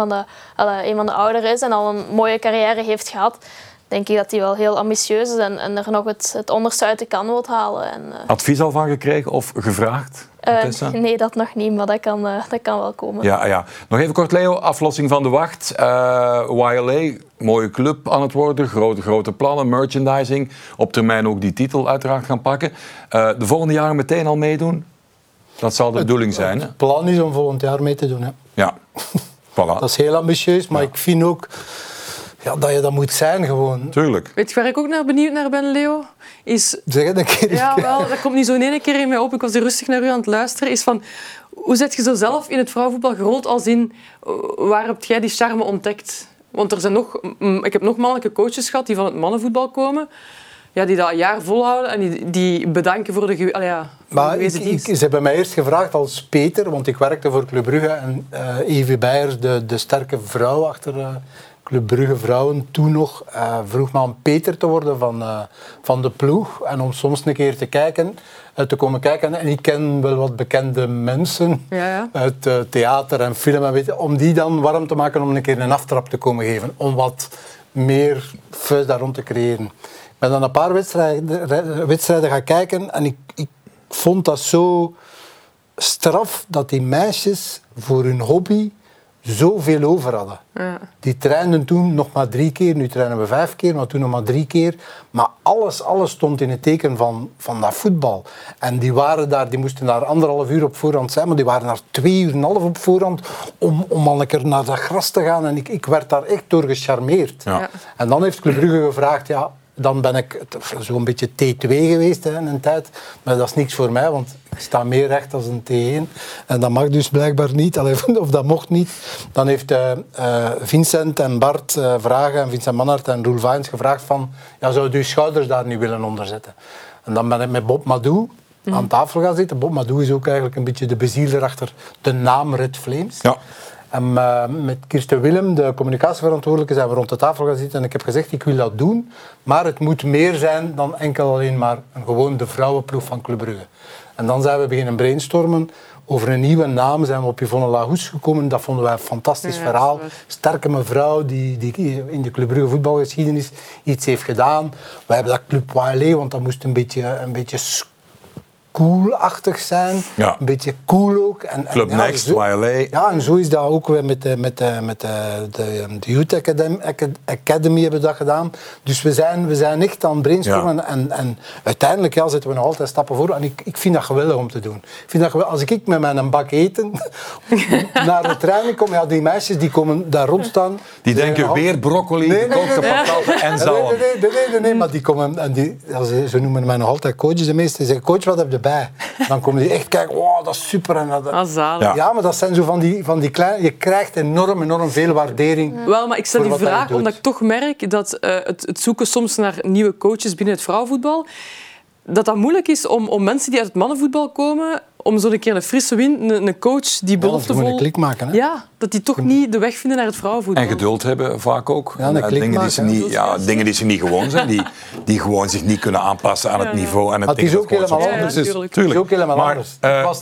van de ouderen is en al een mooie carrière heeft gehad, denk ik dat hij wel heel ambitieus is en er nog het onderste uit de kan wil halen. Advies al van gekregen of gevraagd? Nee, dat nog niet, maar dat kan wel komen. Ja. Nog even kort, Leo, aflossing van de wacht. YLA, mooie club aan het worden, grote plannen, merchandising. Op termijn ook die titel uiteraard gaan pakken. De volgende jaren meteen al meedoen? Dat zal de bedoeling zijn. Het plan is om volgend jaar mee te doen. Hè? Ja, voilà. Dat is heel ambitieus, maar ik vind ook... Ja, dat je dat moet zijn gewoon. Tuurlijk. Weet je waar ik ook benieuwd naar ben, Leo? Is... Zeg het een keer. Ja, wel, dat komt niet zo in één keer in mij op. Ik was er rustig naar u aan het luisteren. Is van, hoe zet je zo zelf in het vrouwenvoetbal gerold als in... Waar heb jij die charme ontdekt? Want er zijn ik heb nog mannelijke coaches gehad die van het mannenvoetbal komen. Ja, die dat een jaar volhouden en die bedanken voor de gewezen dienst. Ze hebben mij eerst gevraagd als Peter, want ik werkte voor Club Brugge. En Evie Beijers, de sterke vrouw achter... Club Brugge Vrouwen, toen nog, vroeg me aan Peter te worden van de ploeg. En om soms een keer te komen kijken. En ik ken wel wat bekende mensen uit theater en film. En om die dan warm te maken om een keer een aftrap te komen geven. Om wat meer fuzz daar rond te creëren. Ik ben dan een paar wedstrijden gaan kijken. En ik vond dat zo straf dat die meisjes voor hun hobby... zoveel over hadden. Ja. Die trainden toen nog maar 3 keer, nu trainen we 5 keer, maar toen nog maar 3 keer. Maar alles stond in het teken van dat voetbal. En die waren daar, die moesten daar 1,5 uur op voorhand zijn, maar die waren daar 2,5 uur op voorhand om al een keer naar dat gras te gaan. En ik werd daar echt door gecharmeerd. Ja. En dan heeft Club Brugge gevraagd, dan ben ik zo'n beetje T2 geweest hè, een tijd. Maar dat is niks voor mij, want ik sta meer recht als een T1. En dat mag dus blijkbaar niet, of dat mocht niet. Dan heeft Vincent en Bart vragen, en Vincent Mannaert en Roel Vijns gevraagd van... Ja, zou je schouders daar nu willen onderzetten? En dan ben ik met Bob Madou aan tafel gaan zitten. Bob Madou is ook eigenlijk een beetje de bezieler achter de naam Red Flames. Ja. En met Kirsten Willem, de communicatieverantwoordelijke, zijn we rond de tafel gaan zitten. En ik heb gezegd, ik wil dat doen. Maar het moet meer zijn dan enkel alleen maar gewoon de vrouwenploeg van Club Brugge. En dan zijn we beginnen brainstormen. Over een nieuwe naam zijn we op Yvonne Lagos gekomen. Dat vonden wij een fantastisch verhaal. Sterke mevrouw die in de Club Brugge voetbalgeschiedenis iets heeft gedaan. We hebben dat Club YLA, want dat moest een beetje cool-achtig zijn, een beetje cool ook. En, Club Next, YLA. Ja, en zo is dat ook weer met de Youth Academy hebben we dat gedaan. Dus we zijn echt aan het brainstormen en uiteindelijk zetten we nog altijd stappen voor. En ik vind dat geweldig om te doen. Ik vind dat geweldig. Als ik met mijn bak eten naar de training kom, die meisjes die komen daar rondstaan. Die denken weer broccoli, gekookte patat en zalm. Nee, maar die komen en ze noemen mij nog altijd coaches de meeste. Ze zeggen, coach, wat heb je bij. Dan komen die echt kijken, wow, dat is super. En dat zalig. Ja, maar dat zijn zo van die kleine... Je krijgt enorm veel waardering. Ja. Wel, maar ik stel die vraag omdat ik toch merk dat het zoeken soms naar nieuwe coaches binnen het vrouwenvoetbal, dat moeilijk is om mensen die uit het mannenvoetbal komen, om zo een keer een frisse wind, een coach die beloftevol... Ja, dat moet een klik maken. Hè? Ja, dat die toch niet de weg vinden naar het vrouwenvoetbal. En geduld hebben vaak ook. Ja, dingen die ze niet gewoon zijn, die gewoon zich niet kunnen aanpassen aan het niveau. En het is ook helemaal anders. Het is ook helemaal anders. Ik was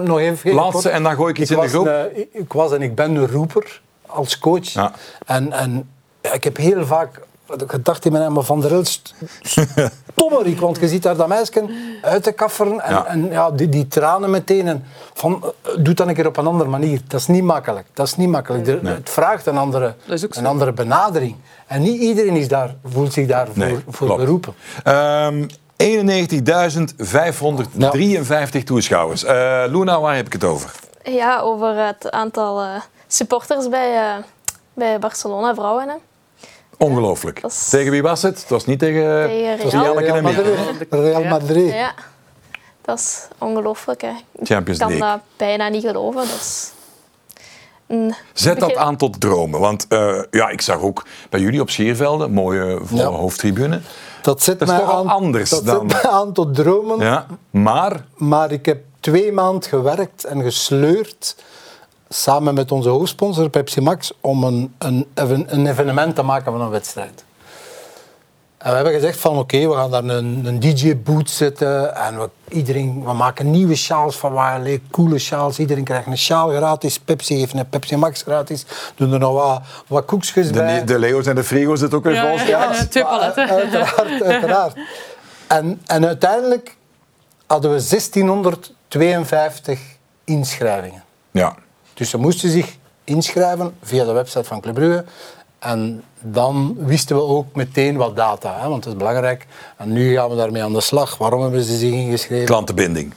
nog even... Laatste, en dan gooi ik iets in de groep. Ik was en ik ben een roeper als coach. Ja. En ik heb heel vaak... Ik dacht in mijn eigen, maar Van der Elst, stommerik, want je ziet daar dat meisje uit te kafferen en die tranen meteen. En doe dat een keer op een andere manier. Dat is niet makkelijk. Het vraagt een andere benadering. En niet iedereen is daar, voelt zich daarvoor beroepen. 91.553 toeschouwers. Luna, waar heb ik het over? Ja, over het aantal supporters bij Barcelona vrouwen. Hè? Ongelooflijk. Tegen wie was het? Het was niet tegen Real Madrid. Ja, dat is ongelooflijk. Hè. Champions League. Ik kan dat bijna niet geloven. Dus... Zet dat aan tot dromen. Want ik zag ook bij jullie op Schiervelden, mooie hoofdtribune. Dat zet dat is mij toch aan, anders dat dan. Zet mij aan tot dromen. Ja, maar ik heb 2 maanden gewerkt en gesleurd samen met onze hoofdsponsor Pepsi Max om een evenement te maken van een wedstrijd. En we hebben gezegd van oké, we gaan daar een DJ-boot zetten en we maken nieuwe sjaals van YLA, coole sjaals. Iedereen krijgt een sjaal gratis, Pepsi heeft een Pepsi Max gratis. Doen er nog wat koekjes bij. De Leo's en de Frigo's zitten ook weer vol sjaals. Uiteraard. En uiteindelijk hadden we 1652 inschrijvingen. Ja. Dus ze moesten zich inschrijven via de website van Club Brugge. En dan wisten we ook meteen wat data, hè, want dat is belangrijk. En nu gaan we daarmee aan de slag. Waarom hebben ze zich ingeschreven? Klantenbinding.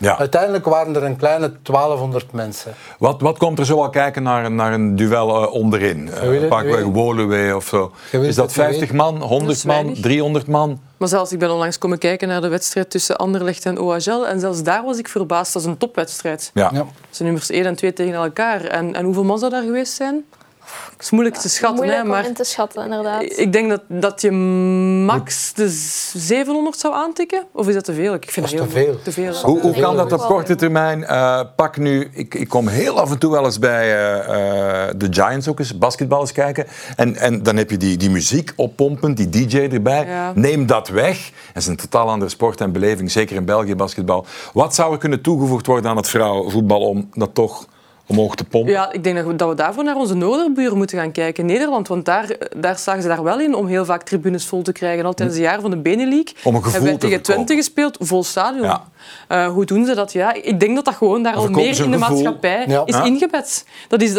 Ja. Uiteindelijk waren er een kleine 1200 mensen. Wat komt er zo al kijken naar een duel onderin? Pakweg Woluwe of zo. Is dat 50 man, 100 man, 300 man? Maar zelfs, ik ben onlangs komen kijken naar de wedstrijd tussen Anderlecht en OHL. En zelfs daar was ik verbaasd. Dat is een topwedstrijd. Ja. Ze nummers 1 en 2 tegen elkaar. En hoeveel man zou daar geweest zijn? Het is moeilijk te schatten, maar in te schatten, inderdaad. Ik denk dat je max de 700 zou aantikken. Of is dat te veel? Ik vind dat te veel. Hoe kan dat op korte termijn? Ik kom heel af en toe wel eens bij de Giants ook eens basketballers kijken. En dan heb je die muziek oppompen, die DJ erbij. Ja. Neem dat weg. Dat is een totaal andere sport en beleving, zeker in België basketbal. Wat zou er kunnen toegevoegd worden aan het vrouwenvoetbal om dat toch omhoog te pompen? Ja, ik denk dat we daarvoor naar onze noorderbuur moeten gaan kijken, Nederland. Want daar zagen ze daar wel in om heel vaak tribunes vol te krijgen. Al tijdens de jaren van de Benelux hebben we tegen Twente gespeeld, vol stadion. Ja. Hoe doen ze dat? Ja, ik denk dat gewoon daar al meer in de maatschappij is ingebed.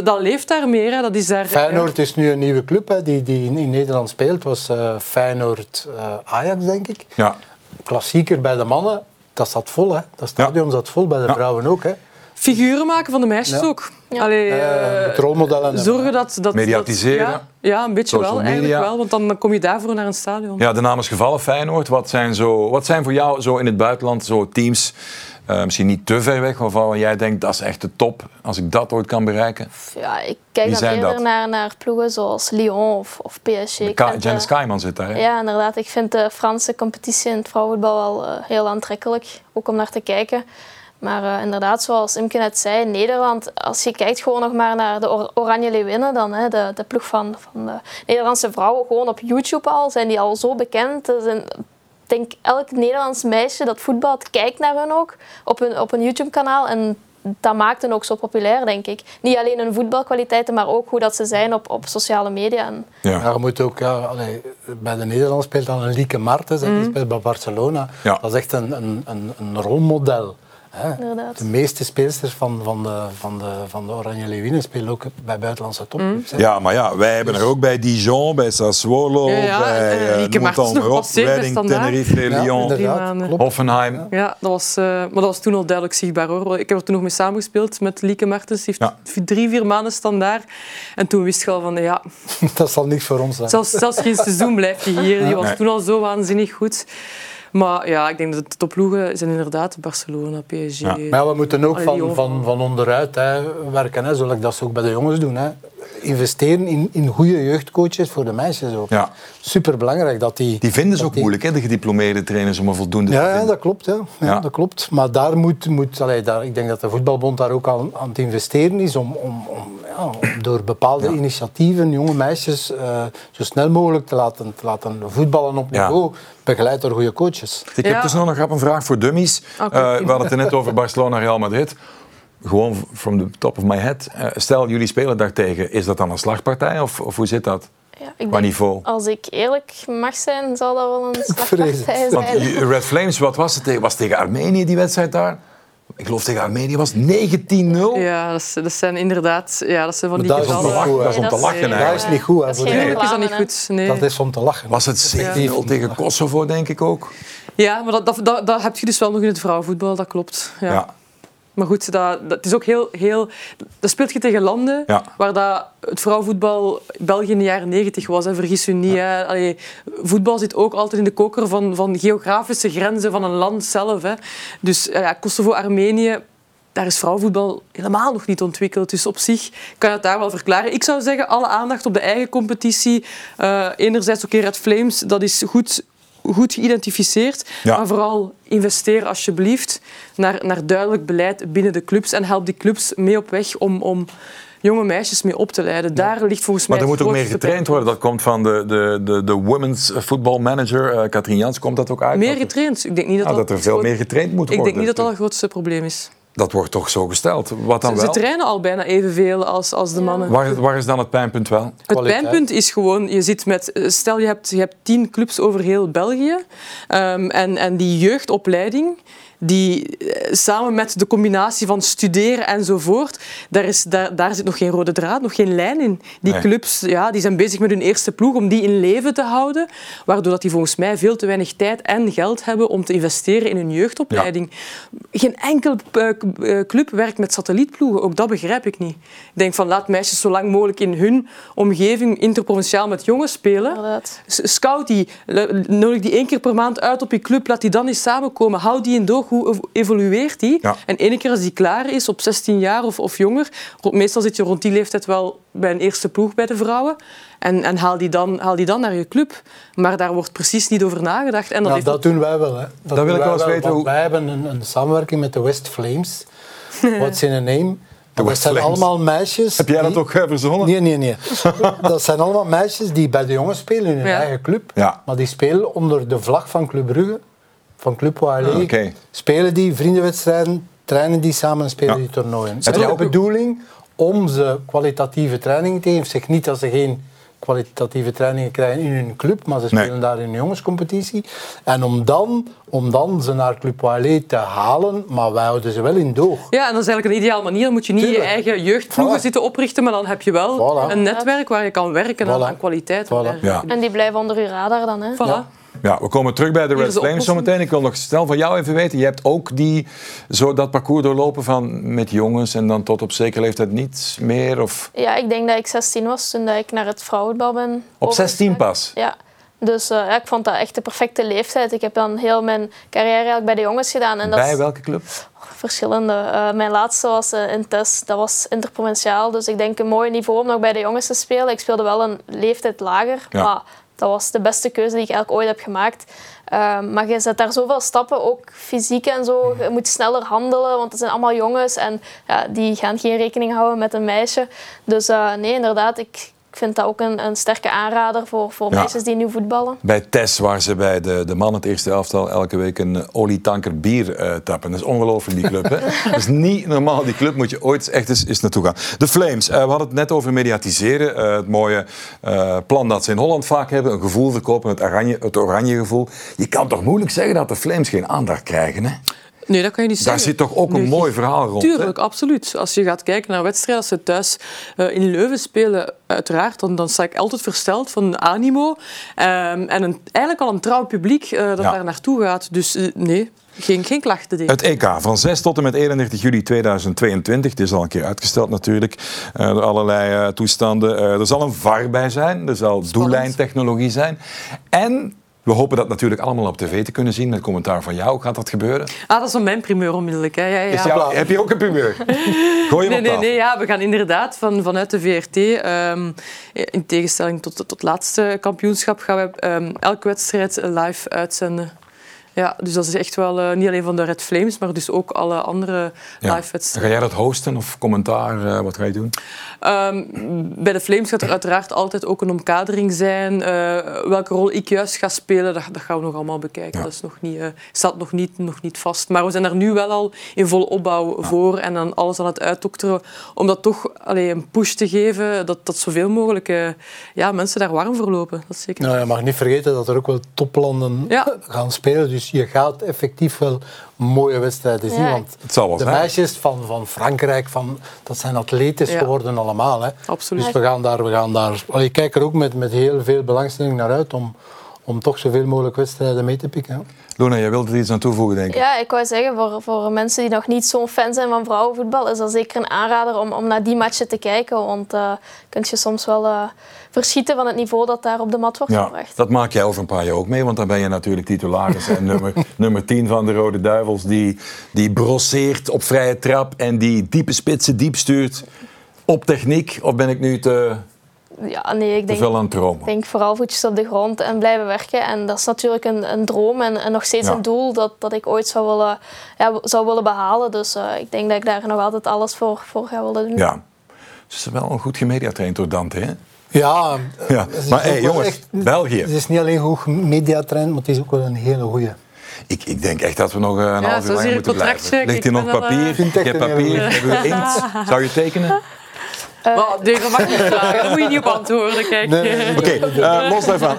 Dat leeft daar meer. Hè. Dat is daar, Feyenoord is nu een nieuwe club hè, die in Nederland speelt. Was Feyenoord Ajax, denk ik. Ja. Klassieker bij de mannen. Dat zat vol. Hè. Dat stadion zat vol, bij de vrouwen ook. Hè. Figuren maken van de meisjes ook. Ja. Allee, het rolmodel en zorgen dat mediatiseren. Ja, een beetje wel, media. Eigenlijk wel. Want dan kom je daarvoor naar een stadion. Ja, de naam is gevallen, Feyenoord. Wat zijn voor jou zo in het buitenland zo teams, misschien niet te ver weg, waarvan jij denkt, dat is echt de top, als ik dat ooit kan bereiken? Ja, ik kijk dan eerder naar ploegen zoals Lyon of PSG. Kenneth Skyman zit daar, hè? Ja, inderdaad. Ik vind de Franse competitie in het vrouwenvoetbal wel heel aantrekkelijk. Ook om naar te kijken. Maar inderdaad, zoals Imke net zei, Nederland, als je kijkt gewoon nog maar naar de Oranje Leeuwinnen, dan, hè, de ploeg van de Nederlandse vrouwen, gewoon op YouTube al, zijn die al zo bekend. Dus ik denk, elk Nederlands meisje dat voetbalt, kijkt naar hun ook op hun YouTube-kanaal. En dat maakt hen ook zo populair, denk ik. Niet alleen hun voetbalkwaliteiten, maar ook hoe dat ze zijn op sociale media. Ja, je moet ook... bij de Nederlanders speelt dan een Lieke Martens, die speelt bij Barcelona. Ja. Dat is echt een rolmodel. De meeste speelsters van de Oranje Leeuwinnen spelen ook bij buitenlandse topclubs. Ja, maar ja, wij hebben er ook bij Dijon, bij Sassuolo, bij Montenegro, Redding, Tenerife, Lyon, Hoffenheim. Ja, maar dat was toen al duidelijk zichtbaar, hoor. Ik heb er toen nog mee samengespeeld met Lieke Martens. Die heeft 3-4 maanden Standaard. En toen wist je al van, dat zal niks voor ons zijn. Zelfs geen seizoen blijft hij hier. Die was toen al zo waanzinnig goed. Maar ja, ik denk dat de topploegen zijn inderdaad Barcelona, PSG... Ja. Maar we moeten ook van onderuit werken, hè, zoals ik dat ook bij de jongens doen. Hè. Investeren in goede jeugdcoaches voor de meisjes ook. Ja. Superbelangrijk dat die... Die vinden ze ook moeilijk, hè, de gediplomeerde trainers, om een voldoende te vinden. Dat klopt, dat klopt. Maar daar ik denk dat de voetbalbond daar ook aan te investeren is om door bepaalde initiatieven jonge meisjes zo snel mogelijk te laten voetballen op niveau, begeleid door goede coaches. Ik heb dus nog een vraag voor dummies. Okay. We hadden het net over Barcelona, Real Madrid. Gewoon from the top of my head. Stel, jullie spelen daartegen. Is dat dan een slagpartij of hoe zit dat? Ja, qua niveau? Als ik eerlijk mag zijn, zal dat wel een slagpartij zijn. Want Red Flames, wat was het tegen? Was het tegen Armenië, die wedstrijd daar? Ik geloof tegen Armenië was 19-0. Ja, dat zijn inderdaad... Ja, dat zijn van die gevallen. Dat is om te lachen. Dat is niet goed. Dat is niet goed. Dat is om te lachen. Was het 17-0 tegen Kosovo, denk ik ook? Ja, maar dat heb je dus wel nog in het vrouwenvoetbal. Dat klopt. Ja. Maar goed, dat is ook heel... Dat speelt je tegen landen waar het vrouwenvoetbal België in de jaren 90 was. Hè. Vergis je niet. Hè. Allee, voetbal zit ook altijd in de koker van geografische grenzen van een land zelf. Hè. Dus Kosovo, Armenië, daar is vrouwenvoetbal helemaal nog niet ontwikkeld. Dus op zich kan je het daar wel verklaren. Ik zou zeggen, alle aandacht op de eigen competitie. Enerzijds, Red Flames, dat is goed... goed geïdentificeerd. Ja. Maar vooral investeer alsjeblieft naar duidelijk beleid binnen de clubs. En help die clubs mee op weg om jonge meisjes mee op te leiden. Daar ligt volgens mij... Maar er moet ook meer getraind worden. Dat komt van de women's football manager. Katrien Jans, komt dat ook uit? Meer getraind. Ik denk niet dat er veel meer getraind moet worden. Ik denk niet dat dat het grootste probleem is. Dat wordt toch zo gesteld. Wat dan wel? Ze trainen al bijna evenveel als de mannen. Waar is dan het pijnpunt wel? Het kwaliteit. Pijnpunt is gewoon, je zit met... Stel, je hebt 10 clubs over heel België. En die jeugdopleiding... die samen met de combinatie van studeren enzovoort, daar zit nog geen rode draad, nog geen lijn in. Die clubs die zijn bezig met hun eerste ploeg om die in leven te houden, waardoor dat die volgens mij veel te weinig tijd en geld hebben om te investeren in hun jeugdopleiding. Ja. Geen enkel club werkt met satellietploegen, ook dat begrijp ik niet. Ik denk van laat meisjes zo lang mogelijk in hun omgeving interprovinciaal met jongens spelen. Inderdaad. Scout die, nodig die 1 keer per maand uit op je club, laat die dan eens samenkomen, hou die in doog. Hoe evolueert die? Ja. En ene keer als die klaar is, op 16 jaar of jonger, meestal zit je rond die leeftijd wel bij een eerste ploeg bij de vrouwen, en haal die dan naar je club. Maar daar wordt precies niet over nagedacht. En dat doen wij wel. Hè. Dat wil ik wel eens weten. Hoe... Wij hebben een samenwerking met de Red Flames. What's in a name? Dat zijn allemaal meisjes... Heb jij dat ook verzonnen? Nee. Dat zijn allemaal meisjes die bij de jongens spelen in hun eigen club. Ja. Maar die spelen onder de vlag van Club Brugge. Van Club YLA, spelen die vriendenwedstrijden, trainen die samen en spelen die toernooien. Met de bedoeling om ze kwalitatieve trainingen te geven. Ik zeg niet dat ze geen kwalitatieve trainingen krijgen in hun club, maar ze spelen daar in een jongenscompetitie. En om dan ze naar Club YLA te halen, maar wij houden ze wel in doog. Ja, en dat is eigenlijk een ideale manier. Dan moet je niet je eigen jeugdploegen zitten oprichten, maar dan heb je wel een netwerk waar je kan werken aan kwaliteit. Voilà. Ja. En die blijven onder je radar dan, hè? Voilà. Ja. Ja, we komen terug bij de Red Flames zometeen. Ik wil nog snel van jou even weten. Je hebt ook dat parcours doorlopen van met jongens en dan tot op zekere leeftijd niets meer? Of... Ja, ik denk dat ik 16 was toen ik naar het vrouwenvoetbal ben. Op 16 pas? Ja. Dus ik vond dat echt de perfecte leeftijd. Ik heb dan heel mijn carrière bij de jongens gedaan. En bij welke club? Verschillende. Mijn laatste was in Tess. Dat was interprovinciaal. Dus ik denk een mooi niveau om nog bij de jongens te spelen. Ik speelde wel een leeftijd lager, maar... Dat was de beste keuze die ik eigenlijk ooit heb gemaakt. Maar je zet daar zoveel stappen, ook fysiek en zo. Je moet sneller handelen, want het zijn allemaal jongens. En die gaan geen rekening houden met een meisje. Dus nee, inderdaad, ik vind dat ook een sterke aanrader voor meisjes die nu voetballen. Bij Tess, waar ze bij de man het eerste elftal elke week een olietanker bier tappen. Dat is ongelooflijk, die club. Hè? Dat is niet normaal. Die club moet je ooit echt eens naartoe gaan. De Flames, we hadden het net over mediatiseren. Het mooie plan dat ze in Holland vaak hebben. Een gevoel verkopen, het oranje gevoel. Je kan toch moeilijk zeggen dat de Flames geen aandacht krijgen, hè? Nee, dat kan je niet zeggen. Daar zit toch ook een mooi verhaal rond? Tuurlijk, hè? Absoluut. Als je gaat kijken naar wedstrijden, als ze thuis in Leuven spelen, uiteraard, dan sta ik altijd versteld van animo. En eigenlijk al een trouw publiek dat daar naartoe gaat. Dus nee... Geen klachten tegen. Het EK van 6 tot en met 31 juli 2022. Het is al een keer uitgesteld natuurlijk. Door allerlei toestanden. Er zal een VAR bij zijn. Er zal doellijntechnologie zijn. En... We hopen dat natuurlijk allemaal op tv te kunnen zien. Met commentaar van jou, gaat dat gebeuren? Ah, dat is van mijn primeur onmiddellijk. Hè. Ja. Is jou, heb je ook een primeur? Gooi hem op tafel. Nee, we gaan inderdaad vanuit de VRT... in tegenstelling tot het laatste kampioenschap... gaan we elke wedstrijd live uitzenden. Ja, dus dat is echt wel niet alleen van de Red Flames... maar dus ook alle andere live wedstrijden. Ga jij dat hosten of commentaar? Wat ga je doen? Bij de Flames gaat er uiteraard altijd ook een omkadering zijn. Welke rol ik juist ga spelen, dat gaan we nog allemaal bekijken. Ja. Dat is nog niet vast. Maar we zijn er nu wel al in volle opbouw voor. En dan alles aan het uitdokteren. Om dat toch een push te geven. Dat zoveel mogelijk mensen daar warm voor lopen. Dat is zeker. Nou, je mag niet vergeten dat er ook wel toplanden gaan spelen. Dus je gaat effectief wel mooie wedstrijden zien. Want de meisjes van Frankrijk, dat zijn atletes geworden allemaal. Hè. Absoluut. Dus we gaan daar... Ik kijk er ook met heel veel belangstelling naar uit om toch zoveel mogelijk wedstrijden mee te pikken. Hè. Luna, jij wilde er iets aan toevoegen, denk ik. Ja, ik wou zeggen, voor mensen die nog niet zo'n fan zijn van vrouwenvoetbal, is dat zeker een aanrader om naar die matchen te kijken. Want kun je soms wel verschieten van het niveau dat daar op de mat wordt gebracht. Dat maak jij over een paar jaar ook mee, want dan ben je natuurlijk titularis en nummer 10 van de Rode Duivels, die brosseert op vrije trap en die diepe spitsen diep stuurt op techniek. Of ben ik nu te... Ja, nee, ik denk, aan het dromen. Ik denk vooral voetjes op de grond en blijven werken. En dat is natuurlijk een droom en nog steeds een doel dat ik ooit zou willen behalen. Dus ik denk dat ik daar nog altijd alles voor ga willen doen. Ja, het is wel een goed gemediatraind door Dante, hè? Ja. Maar jongens, echt, België. Het is niet alleen een goed mediatraind, maar het is ook wel een hele goeie. Ik denk echt dat we nog een half uur lang moeten blijven. Ligt hier nog papier? Ik heb papier, heb je inkt? Zou je tekenen? Deze mag niet vragen, daar moet je niet op antwoorden, kijk. Nee. Oké, los daarvan.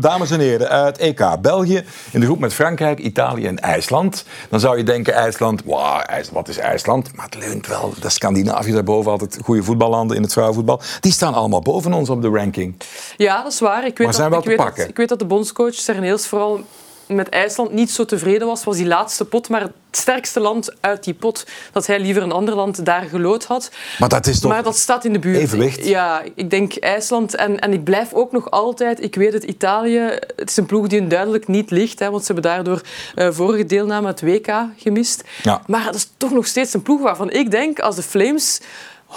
Dames en heren, het EK België in de groep met Frankrijk, Italië en IJsland. Dan zou je denken, IJsland, wat is IJsland? Maar het leunt wel, dat Scandinavië daarboven, altijd goede voetballanden in het vrouwenvoetbal. Die staan allemaal boven ons op de ranking. Ja, dat is waar. Ik weet dat de bondscoach Serneels vooral met IJsland niet zo tevreden was die laatste pot, maar het sterkste land uit die pot, dat hij liever een ander land daar gelood had. Maar dat is toch dat staat in de buurt. Evenwicht? Ja, ik denk IJsland en ik blijf ook nog altijd, ik weet het, Italië, het is een ploeg die hun duidelijk niet ligt, hè, want ze hebben daardoor vorige deelname het WK gemist. Ja. Maar dat is toch nog steeds een ploeg waarvan ik denk, als de Flames 100%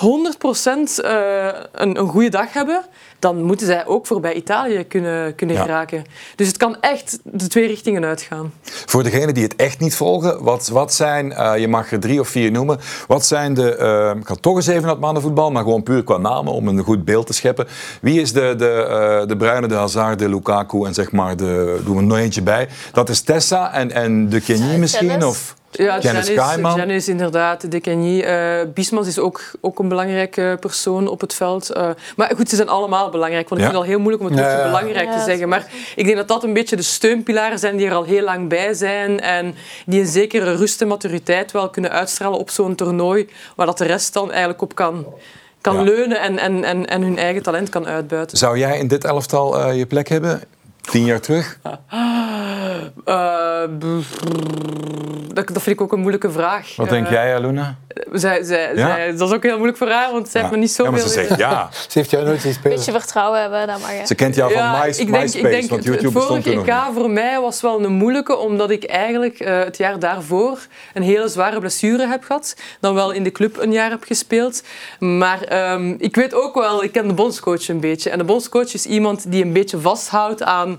een goede dag hebben, dan moeten zij ook voorbij Italië kunnen geraken. Dus het kan echt de twee richtingen uitgaan. Voor degenen die het echt niet volgen, wat zijn, je mag er 3 of 4 noemen, wat zijn de, ik had toch eens even naar het mannenvoetbal, maar gewoon puur qua namen om een goed beeld te scheppen. Wie is de Bruyne, de Hazard, de Lukaku en zeg maar, doen we er nog eentje bij. Dat is Tessa en de Kenny misschien? Of? Ja, Kenneth Skyman is inderdaad, de Kenny. Biesmans is ook een belangrijke persoon op het veld. Maar goed, ze zijn allemaal belangrijk. Want ik vind het al heel moeilijk om het woordje belangrijk te zeggen. Maar ik denk dat een beetje de steunpilaren zijn die er al heel lang bij zijn. En die een zekere rust en maturiteit wel kunnen uitstralen op zo'n toernooi. Waar dat de rest dan eigenlijk op kan leunen en hun eigen talent kan uitbuiten. Zou jij in dit elftal je plek hebben? 10 jaar terug? Dat vind ik ook een moeilijke vraag. Wat denk jij, Luna? Zij, dat is ook heel moeilijk voor haar, want zij heeft me niet zoveel... Ja, maar ze zegt ze heeft jou nooit zien spelen. Een beetje vertrouwen hebben, dat mag je. Ze kent jou van MySpace, want YouTube bestond toen nog. Het vorige EK voor mij was wel een moeilijke, omdat ik eigenlijk het jaar daarvoor een hele zware blessure heb gehad. Dan wel in de club een jaar heb gespeeld. Maar ik weet ook wel, ik ken de bondscoach een beetje. En de bondscoach is iemand die een beetje vasthoudt aan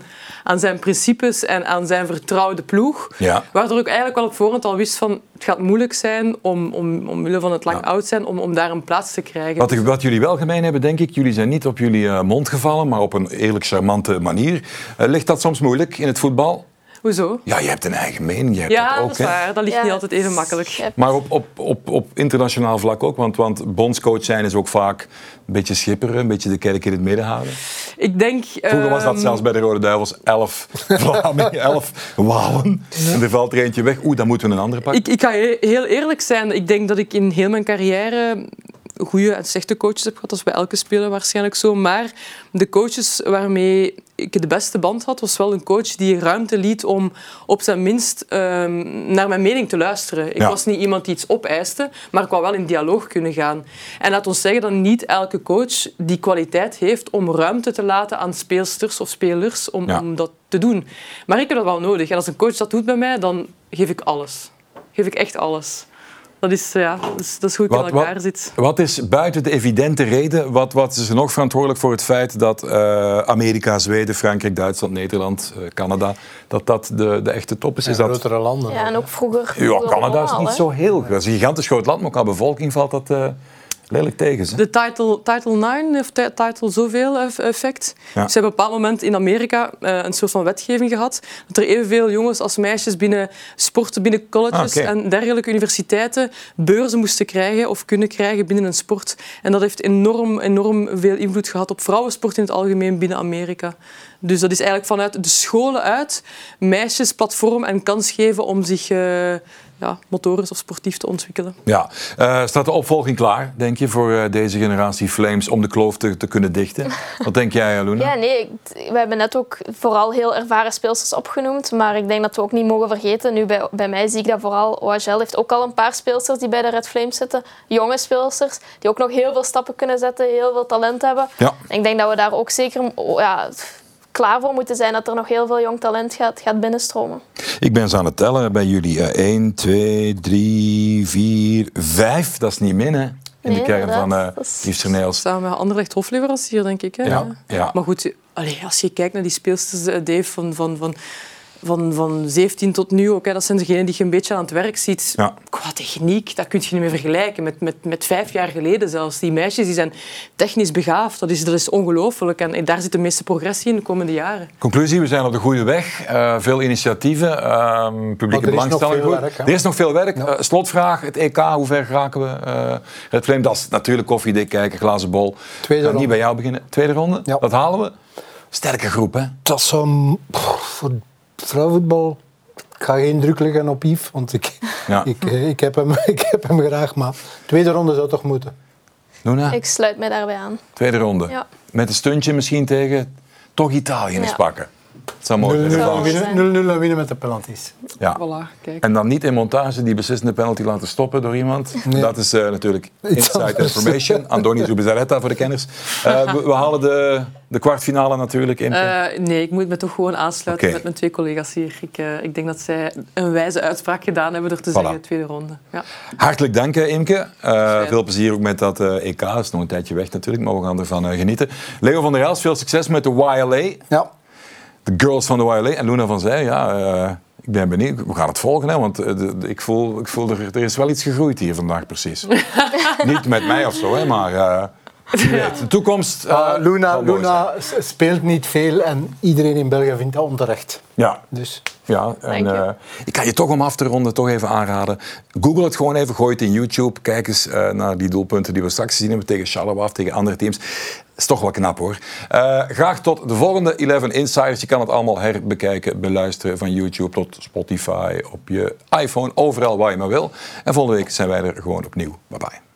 zijn principes en aan zijn vertrouwde ploeg. Ja. Waardoor ik eigenlijk wel op voorhand al wist van het gaat moeilijk zijn omwille van het lang oud zijn om daar een plaats te krijgen. Wat jullie wel gemeen hebben, denk ik, jullie zijn niet op jullie mond gevallen, maar op een eerlijk charmante manier. Ligt dat soms moeilijk in het voetbal? Hoezo? Ja, je hebt een eigen mening. Je hebt dat ook, dat is waar. Dat ligt niet altijd even makkelijk. Maar op internationaal vlak ook, want bondscoach zijn is ook vaak een beetje schipperen, een beetje de kerk in het midden houden. Ik denk... Vroeger was dat zelfs bij de Rode Duivels 11 Vlamingen, 11 Walen. En er valt er eentje weg. Dan moeten we een andere pakken. Ik ga heel eerlijk zijn. Ik denk dat ik in heel mijn carrière goede en slechte coaches heb gehad. Dat is bij elke speler waarschijnlijk zo. Maar de coaches waarmee ik de beste band had, was wel een coach die ruimte liet om op zijn minst naar mijn mening te luisteren. Ik was niet iemand die iets opeiste, maar ik wou wel in dialoog kunnen gaan. En laat ons zeggen dat niet elke coach die kwaliteit heeft om ruimte te laten aan speelsters of spelers om dat te doen. Maar ik heb dat wel nodig. En als een coach dat doet bij mij, dan geef ik alles. Geef ik echt alles. Dat is hoe ik aan elkaar zit. Wat is buiten de evidente reden, wat is er nog verantwoordelijk voor het feit dat Amerika, Zweden, Frankrijk, Duitsland, Nederland, Canada, dat de echte top is? Is dat grotere landen. Ja, en ook vroeger. Ja, Canada is niet zo heel groot. Dat is een gigantisch groot land, maar qua bevolking valt dat lelijk tegen ze. De Title 9 heeft title zoveel effect. Ja. Ze hebben op een bepaald moment in Amerika een soort van wetgeving gehad. Dat er evenveel jongens als meisjes binnen sporten, binnen colleges en dergelijke universiteiten beurzen moesten krijgen of kunnen krijgen binnen een sport. En dat heeft enorm veel invloed gehad op vrouwensport in het algemeen binnen Amerika. Dus dat is eigenlijk vanuit de scholen uit meisjes platform en kans geven om zich motorisch of sportief te ontwikkelen. Ja, staat de opvolging klaar, denk je, voor deze generatie Flames om de kloof te kunnen dichten? Wat denk jij, Luna? Ja, nee, we hebben net ook vooral heel ervaren speelsters opgenoemd, maar ik denk dat we ook niet mogen vergeten, nu bij mij zie ik dat vooral, OHL heeft ook al een paar speelsters die bij de Red Flames zitten, jonge speelsters, die ook nog heel veel stappen kunnen zetten, heel veel talent hebben. Ja. En ik denk dat we daar ook zeker... klaar voor moeten zijn dat er nog heel veel jong talent gaat binnenstromen. Ik ben ze aan het tellen bij jullie. 1, 2, 3, 4, 5. Dat is niet min, hè? in de kern van Liefsterneels. Samen met Anderlecht hoofdleverancier, denk ik. Hè? Ja. Ja. Maar goed, als je kijkt naar die speelsters, Dave, van 17 tot nu ook, hè, dat zijn degenen die je een beetje aan het werk ziet. Ja. Qua techniek, dat kun je niet meer vergelijken met 5 jaar geleden zelfs. Die meisjes die zijn technisch begaafd, dat is ongelooflijk. En daar zit de meeste progressie in de komende jaren. Conclusie, we zijn op de goede weg. Veel initiatieven, publieke belangstelling. Er is nog veel werk. Ja. Slotvraag, het EK, hoe ver raken we? Red Flame, dat is natuurlijk koffiedik kijken, glazen bol. Tweede ronde. Niet bij jou beginnen. Tweede ronde, ja. Dat halen we. Sterke groep, hè? Dat is voor vrouwenvoetbal, ik ga geen druk leggen op Yves, want ik heb hem graag, maar tweede ronde zou toch moeten. Luna? Ik sluit mij daarbij aan. Tweede ronde. Ja. Met een stuntje misschien tegen toch Italië eens pakken. Het zou mooi zijn. 0-0 winnen met de penalties. Ja. Voilà, kijk. En dan niet in montage die beslissende penalty laten stoppen door iemand. Nee. Dat is natuurlijk inside information. Andoni Zubizarreta voor de kenners. We halen de kwartfinale natuurlijk in. Nee, ik moet me toch gewoon aansluiten met mijn 2 collega's hier. Ik denk dat zij een wijze uitspraak gedaan hebben door te zeggen tweede ronde. Ja. Hartelijk dank, Imke. Veel plezier ook met dat EK. Dat is nog een tijdje weg natuurlijk, maar we gaan ervan genieten. Leo van der Elst, veel succes met de YLA. Ja. De girls van de YLA en Luna Vanzeir, ik ben benieuwd. We gaan het volgen, hè, want ik voel er is wel iets gegroeid hier vandaag precies. Niet met mij of zo, hè, maar de toekomst... Luna speelt niet veel en iedereen in België vindt dat onterecht. Ja. Dus. Ja, en ik kan je toch om af te ronden toch even aanraden. Google het gewoon even, gooi het in YouTube. Kijk eens naar die doelpunten die we straks zien hebben tegen Charleroi, tegen andere teams. Is toch wel knap, hoor. Graag tot de volgende Eleven Insiders. Je kan het allemaal herbekijken, beluisteren van YouTube tot Spotify, op je iPhone, overal waar je maar wil. En volgende week zijn wij er gewoon opnieuw. Bye bye.